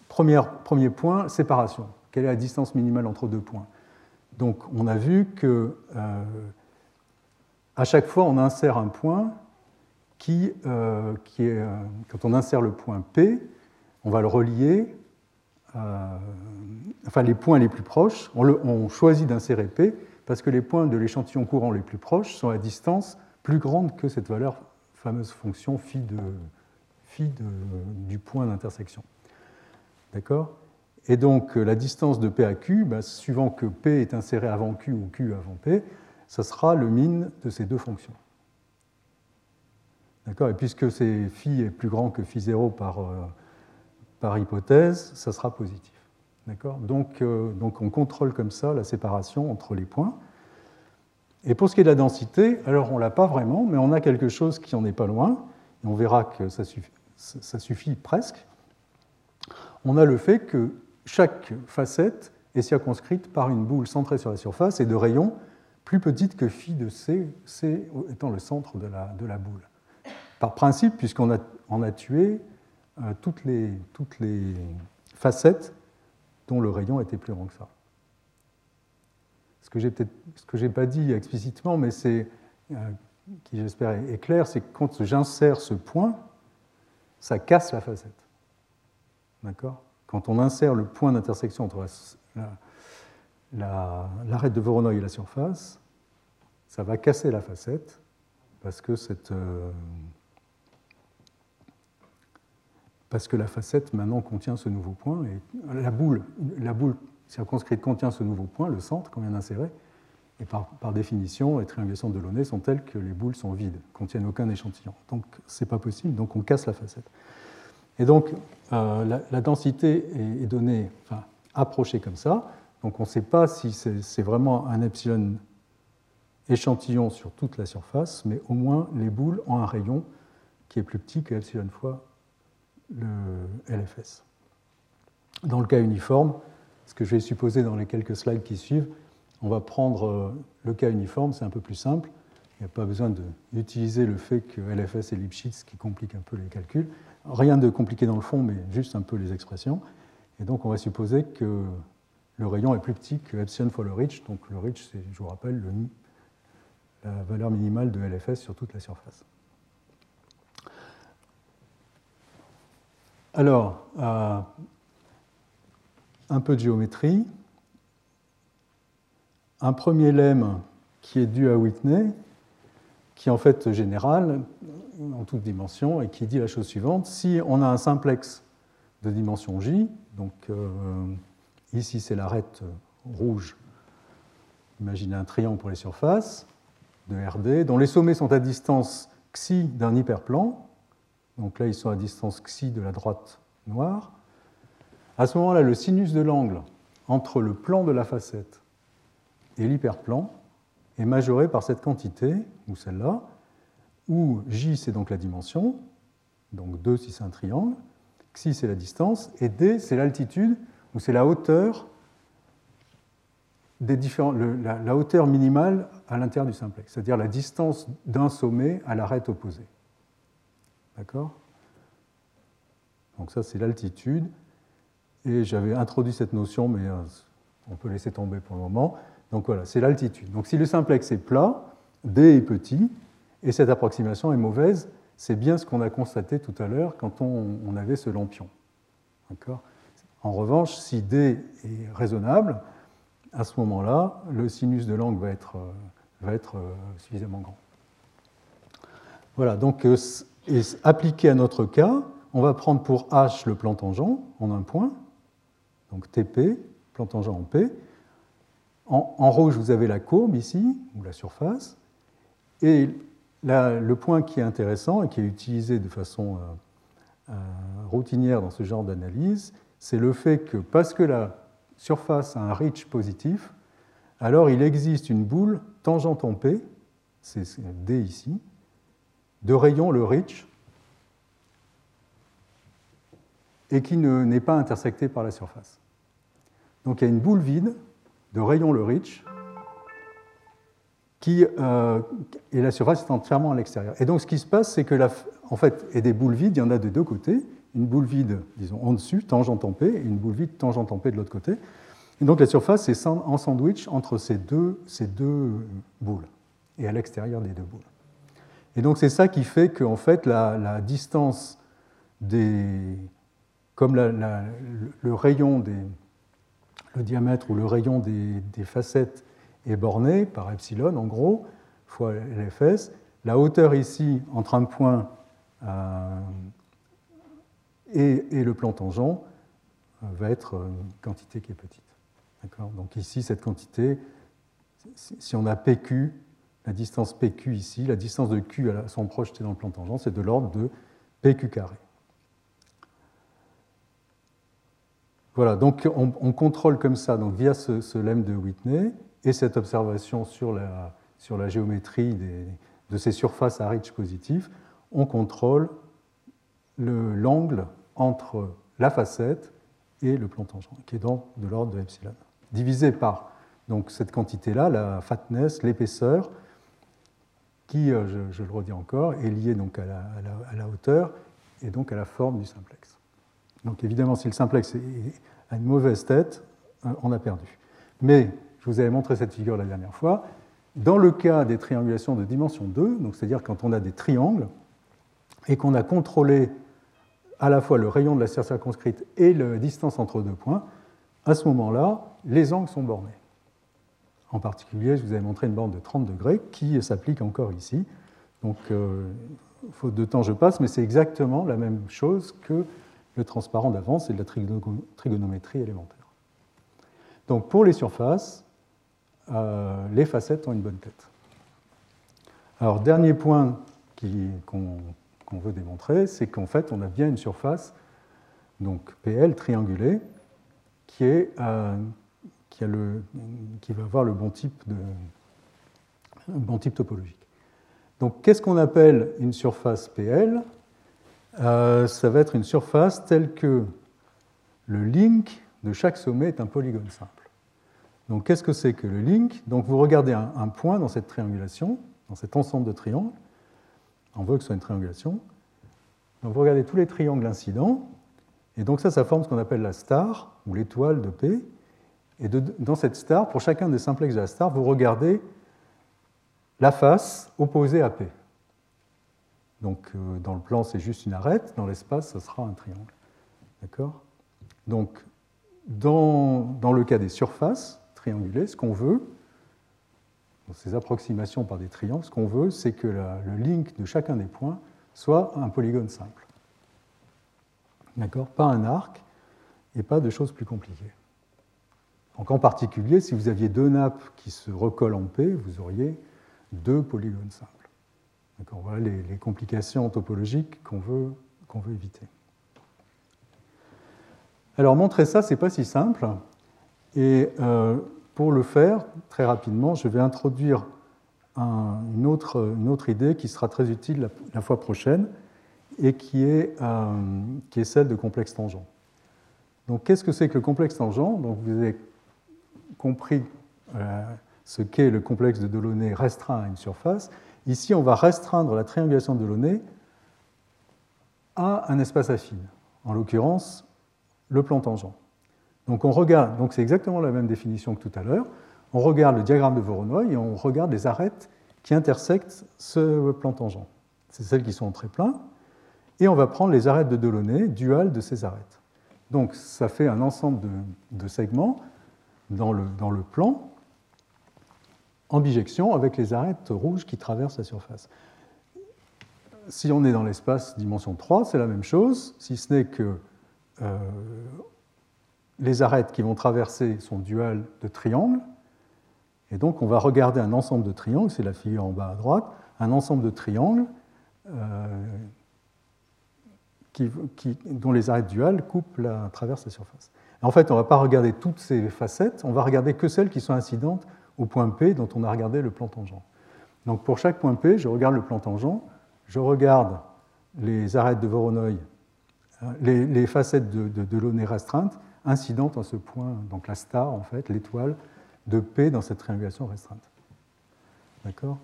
premier point, séparation. Quelle est la distance minimale entre deux points? Donc, on a vu que à chaque fois, on insère un point qui est, quand on insère le point P, on va le relier, enfin les points les plus proches, on choisit d'insérer P parce que les points de l'échantillon courant les plus proches sont à distance plus grande que cette valeur, fameuse fonction phi du point d'intersection. D'accord? Et donc la distance de P à Q, suivant que P est inséré avant Q ou Q avant P, ça sera le min de ces deux fonctions. D'accord? Et puisque phi est plus grand que phi 0 par hypothèse, ça sera positif. D'accord? Donc on contrôle comme ça la séparation entre les points. Et pour ce qui est de la densité, alors on ne l'a pas vraiment, mais on a quelque chose qui n'en est pas loin, et on verra que ça suffit presque. On a le fait que chaque facette est circonscrite par une boule centrée sur la surface et de rayons plus petites que phi de C, C étant le centre de la boule. Par principe, puisqu'on a tué toutes les facettes dont le rayon était plus grand que ça. Ce que je n'ai pas dit explicitement, mais qui j'espère est clair, c'est que quand j'insère ce point, ça casse la facette. D'accord ? Quand on insère le point d'intersection entre l'arête de Voronoi et la surface, ça va casser la facette, parce que la facette maintenant contient ce nouveau point, et la boule circonscrite contient ce nouveau point, le centre qu'on vient d'insérer, et par définition, les triangulations de Delaunay sont telles que les boules sont vides, ne contiennent aucun échantillon. Donc ce n'est pas possible, donc on casse la facette. Et donc la densité est donnée, enfin, approchée comme ça, donc on ne sait pas si c'est vraiment un epsilon échantillon sur toute la surface, mais au moins les boules ont un rayon qui est plus petit que epsilon fois le LFS. Dans le cas uniforme, ce que je vais supposer dans les quelques slides qui suivent, on va prendre le cas uniforme, c'est un peu plus simple, il n'y a pas besoin d'utiliser le fait que LFS et Lipschitz qui compliquent un peu les calculs, rien de compliqué dans le fond, mais juste un peu les expressions, et donc on va supposer que le rayon est plus petit que epsilon fois le Rich, donc le Rich c'est, je vous rappelle, la valeur minimale de LFS sur toute la surface. Alors, un peu de géométrie. un premier lemme qui est dû à Whitney, qui est en fait général, en toute dimension, et qui dit la chose suivante. Si on a un simplex de dimension J, donc ici c'est l'arête rouge, imaginez un triangle pour les surfaces, de RD, dont les sommets sont à distance xi d'un hyperplan, donc là ils sont à distance xi de la droite noire, à ce moment-là le sinus de l'angle entre le plan de la facette et l'hyperplan est majoré par cette quantité, ou celle-là, où J c'est donc la dimension, donc 2 si c'est un triangle, xi c'est la distance, et D c'est l'altitude, ou c'est la hauteur des différents, la hauteur minimale à l'intérieur du simplex, c'est-à-dire la distance d'un sommet à l'arête opposée. D'accord ? Donc ça c'est l'altitude, et j'avais introduit cette notion, mais on peut laisser tomber pour le moment. Donc voilà, c'est l'altitude. Donc si le simplex est plat, D est petit, et cette approximation est mauvaise, c'est bien ce qu'on a constaté tout à l'heure quand on avait ce lampion. D'accord ? En revanche, si D est raisonnable, à ce moment-là, le sinus de l'angle va être suffisamment grand. Voilà, donc et appliqué à notre cas, on va prendre pour H le plan tangent en un point, donc TP, plan tangent en P. En rouge, vous avez la courbe ici, ou la surface, et le point qui est intéressant et qui est utilisé de façon routinière dans ce genre d'analyse, c'est le fait que parce que la surface a un reach positif, alors il existe une boule tangente en P, c'est D ici, de rayon le reach, et qui n'est pas intersectée par la surface. Donc il y a une boule vide de rayon le reach, et la surface est entièrement à l'extérieur. Et donc ce qui se passe, c'est que, en fait, et des boules vides, il y en a des deux côtés, une boule vide, disons, en dessus, tangente en P, et une boule vide, tangente en P de l'autre côté. Et donc la surface est en sandwich entre ces deux boules, et à l'extérieur des deux boules. Et donc c'est ça qui fait que, en fait, la distance des... comme le rayon des... le diamètre ou le rayon des facettes est borné par epsilon, en gros, fois LFS. La hauteur ici, entre un point... et le plan tangent va être une quantité qui est petite. D'accord ? Donc ici, cette quantité, si on a PQ, la distance PQ ici, la distance de Q à son projeté dans le plan tangent, c'est de l'ordre de PQ carré. Voilà, donc on contrôle comme ça, donc via ce lemme de Whitney et cette observation sur la géométrie de ces surfaces à reach positif, on contrôle l'angle entre la facette et le plan tangent, qui est donc de l'ordre de epsilon, divisé par donc, cette quantité-là, la fatness, l'épaisseur, qui, je le redis encore, est liée donc à la hauteur et donc à la forme du simplex. Donc évidemment, si le simplex a une mauvaise tête, on a perdu. Mais, je vous avais montré cette figure la dernière fois, dans le cas des triangulations de dimension 2, donc c'est-à-dire quand on a des triangles, et qu'on a contrôlé à la fois le rayon de la circonscrite et la distance entre deux points, à ce moment-là, les angles sont bornés. En particulier, je vous avais montré une borne de 30 degrés qui s'applique encore ici. Donc, faute de temps, je passe, mais c'est exactement la même chose que le transparent d'avance et de la trigonométrie élémentaire. Donc, pour les surfaces, les facettes ont une bonne tête. Alors, dernier point qu'on veut démontrer, c'est qu'en fait, on a bien une surface, donc PL triangulée, qui va avoir le bon type topologique. Donc, qu'est-ce qu'on appelle une surface PL ? Ça va être une surface telle que le link de chaque sommet est un polygone simple. Donc, qu'est-ce que c'est que le link ? Donc, vous regardez un point dans cette triangulation, dans cet ensemble de triangles. On veut que ce soit une triangulation. Donc vous regardez tous les triangles incidents, et donc ça forme ce qu'on appelle la star, ou l'étoile de P. Et dans cette star, pour chacun des simplexes de la star, vous regardez la face opposée à P. Donc dans le plan, c'est juste une arête, dans l'espace, ça sera un triangle. D'accord ? Donc dans le cas des surfaces triangulées, ce qu'on veut, dans ces approximations par des triangles, ce qu'on veut, c'est que le link de chacun des points soit un polygone simple. D'accord ? Pas un arc et pas de choses plus compliquées. Donc en particulier, si vous aviez deux nappes qui se recollent en P, vous auriez deux polygones simples. D'accord, voilà les complications topologiques qu'on veut éviter. Alors montrer ça, ce n'est pas si simple. Et pour le faire, très rapidement, je vais introduire une autre idée qui sera très utile la fois prochaine et qui est celle de complexe tangent. Donc qu'est-ce que c'est que le complexe tangent? Donc, vous avez compris ce qu'est le complexe de Delaunay restreint à une surface. Ici, on va restreindre la triangulation de Delaunay à un espace affine, en l'occurrence le plan tangent. Donc on regarde, donc c'est exactement la même définition que tout à l'heure, on regarde le diagramme de Voronoi et on regarde les arêtes qui intersectent ce plan tangent. C'est celles qui sont en trait-plein, et on va prendre les arêtes de Delaunay, duales de ces arêtes. Donc ça fait un ensemble de segments dans le plan en bijection avec les arêtes rouges qui traversent la surface. Si on est dans l'espace dimension 3, c'est la même chose, si ce n'est que les arêtes qui vont traverser sont duales de triangles, et donc on va regarder un ensemble de triangles, c'est la figure en bas à droite, un ensemble de triangles dont les arêtes duales traversent la surface. En fait, on ne va pas regarder toutes ces facettes, on va regarder que celles qui sont incidentes au point P dont on a regardé le plan tangent. Donc pour chaque point P, je regarde le plan tangent, je regarde les arêtes de Voronoi, les facettes de Delaunay restreintes incidentes à ce point, donc la star en fait, l'étoile de P dans cette triangulation restreinte. D'accord ?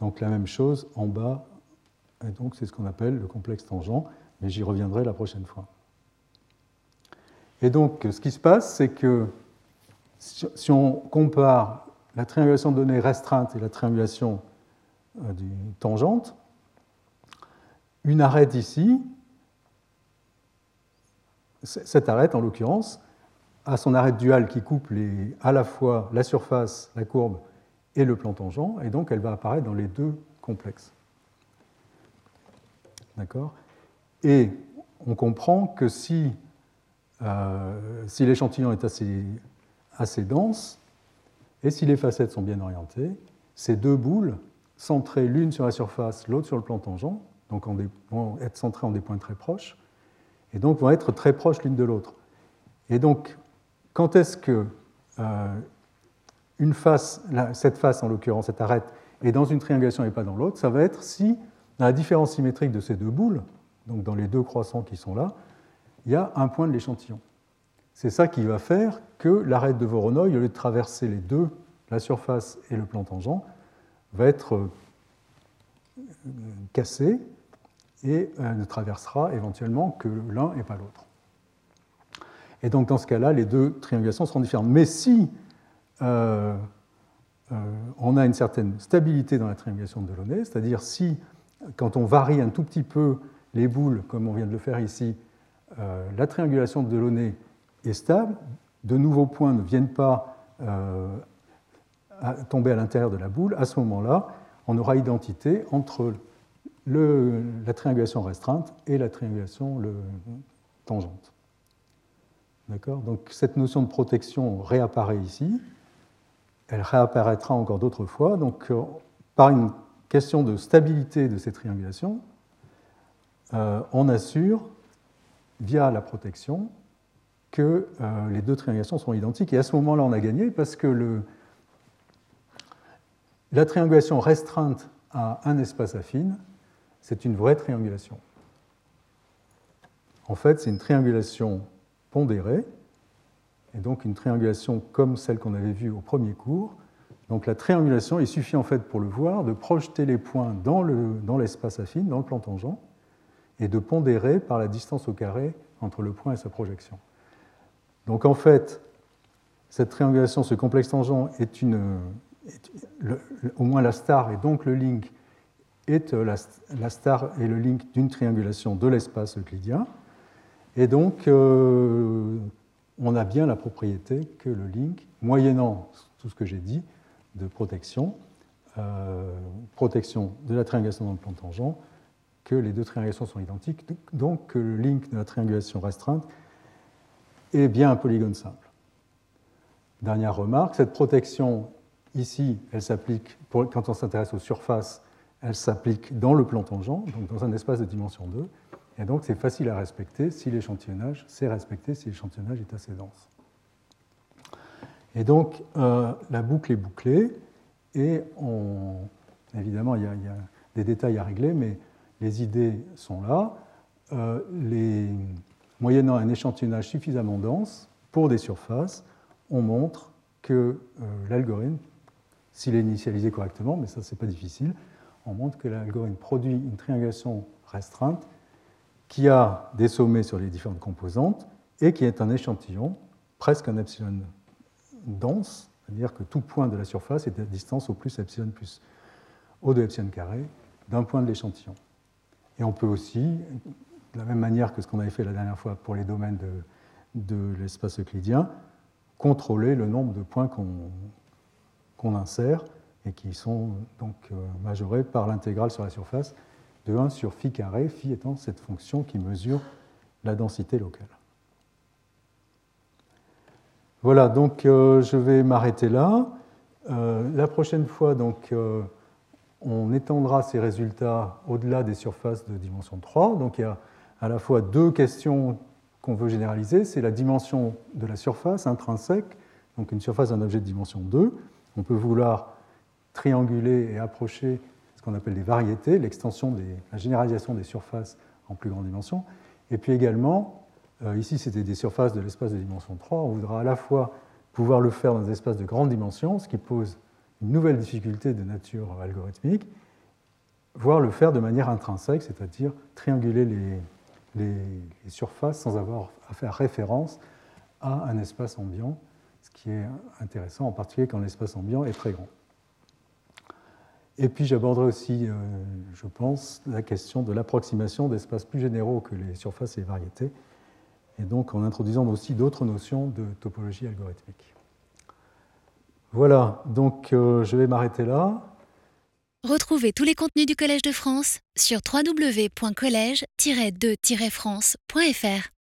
Donc la même chose en bas, et donc c'est ce qu'on appelle le complexe tangent, mais j'y reviendrai la prochaine fois. Et donc ce qui se passe, c'est que si on compare la triangulation donnée restreinte et la triangulation tangente, une arête ici, cette arête en l'occurrence, a son arête duale qui coupe à la fois la surface, la courbe et le plan tangent, et donc elle va apparaître dans les deux complexes. D'accord ? Et on comprend que si l'échantillon est assez dense, et si les facettes sont bien orientées, ces deux boules, centrées l'une sur la surface, l'autre sur le plan tangent, donc vont être centrées en des points très proches, et donc vont être très proches l'une de l'autre. Et donc, quand est-ce que cette face, en l'occurrence, cette arête, est dans une triangulation et pas dans l'autre? Ça va être si, dans la différence symétrique de ces deux boules, donc dans les deux croissants qui sont là, il y a un point de l'échantillon. C'est ça qui va faire que l'arête de Voronoi, au lieu de traverser les deux, la surface et le plan tangent, va être cassée et ne traversera éventuellement que l'un et pas l'autre. Et donc dans ce cas-là, les deux triangulations seront différentes. Mais si on a une certaine stabilité dans la triangulation de Delaunay, c'est-à-dire si, quand on varie un tout petit peu les boules, comme on vient de le faire ici, la triangulation de Delaunay est stable, de nouveaux points ne viennent pas tomber à l'intérieur de la boule, à ce moment-là, on aura identité entre la triangulation restreinte et la triangulation tangente. D'accord ? Donc cette notion de protection réapparaît ici, elle réapparaîtra encore d'autres fois, donc par une question de stabilité de ces triangulations, on assure, via la protection, que les deux triangulations sont identiques. Et à ce moment-là, on a gagné parce que la triangulation restreinte à un espace affine, c'est une vraie triangulation. En fait, c'est une triangulation pondérée, et donc une triangulation comme celle qu'on avait vue au premier cours. Donc la triangulation, il suffit en fait pour le voir de projeter les points dans l'espace affine, dans le plan tangent, et de pondérer par la distance au carré entre le point et sa projection. Donc en fait, cette triangulation, ce complexe tangent, au moins la star et donc le link, est la star et le link d'une triangulation de l'espace euclidien. Et donc, on a bien la propriété que le link, moyennant tout ce que j'ai dit, de protection, protection de la triangulation dans le plan tangent, que les deux triangulations sont identiques, donc que le link de la triangulation restreinte est bien un polygone simple. Dernière remarque, cette protection ici, elle s'applique, quand on s'intéresse aux surfaces, elle s'applique dans le plan tangent, donc dans un espace de dimension 2, et donc c'est facile à respecter si l'échantillonnage sait respecter, si l'échantillonnage est assez dense. Et donc la boucle est bouclée, et évidemment il y a des détails à régler, mais les idées sont là. Moyennant un échantillonnage suffisamment dense pour des surfaces, on montre que l'algorithme, s'il est initialisé correctement, mais ça c'est pas difficile, on montre que l'algorithme produit une triangulation restreinte qui a des sommets sur les différentes composantes et qui est un échantillon, presque un epsilon dense, c'est-à-dire que tout point de la surface est à distance au plus epsilon plus O de epsilon carré d'un point de l'échantillon. Et on peut aussi, de la même manière que ce qu'on avait fait la dernière fois pour les domaines de l'espace euclidien, contrôler le nombre de points qu'on insère et qui sont donc majorés par l'intégrale sur la surface de 1 sur phi carré, phi étant cette fonction qui mesure la densité locale. Voilà, donc je vais m'arrêter là. La prochaine fois, donc, on étendra ces résultats au-delà des surfaces de dimension 3. Donc il y a à la fois deux questions qu'on veut généraliser. C'est la dimension de la surface intrinsèque, donc une surface d'un objet de dimension 2. On peut vouloir trianguler et approcher ce qu'on appelle des variétés, la généralisation des surfaces en plus grande dimension. Et puis également, ici c'était des surfaces de l'espace de dimension 3, on voudra à la fois pouvoir le faire dans des espaces de grande dimension, ce qui pose une nouvelle difficulté de nature algorithmique, voire le faire de manière intrinsèque, c'est-à-dire trianguler les surfaces sans avoir à faire référence à un espace ambiant, ce qui est intéressant, en particulier quand l'espace ambiant est très grand. Et puis j'aborderai aussi, je pense, la question de l'approximation d'espaces plus généraux que les surfaces et les variétés, et donc en introduisant aussi d'autres notions de topologie algorithmique. Voilà, donc je vais m'arrêter là. Retrouvez tous les contenus du Collège de France sur www.college-2-france.fr.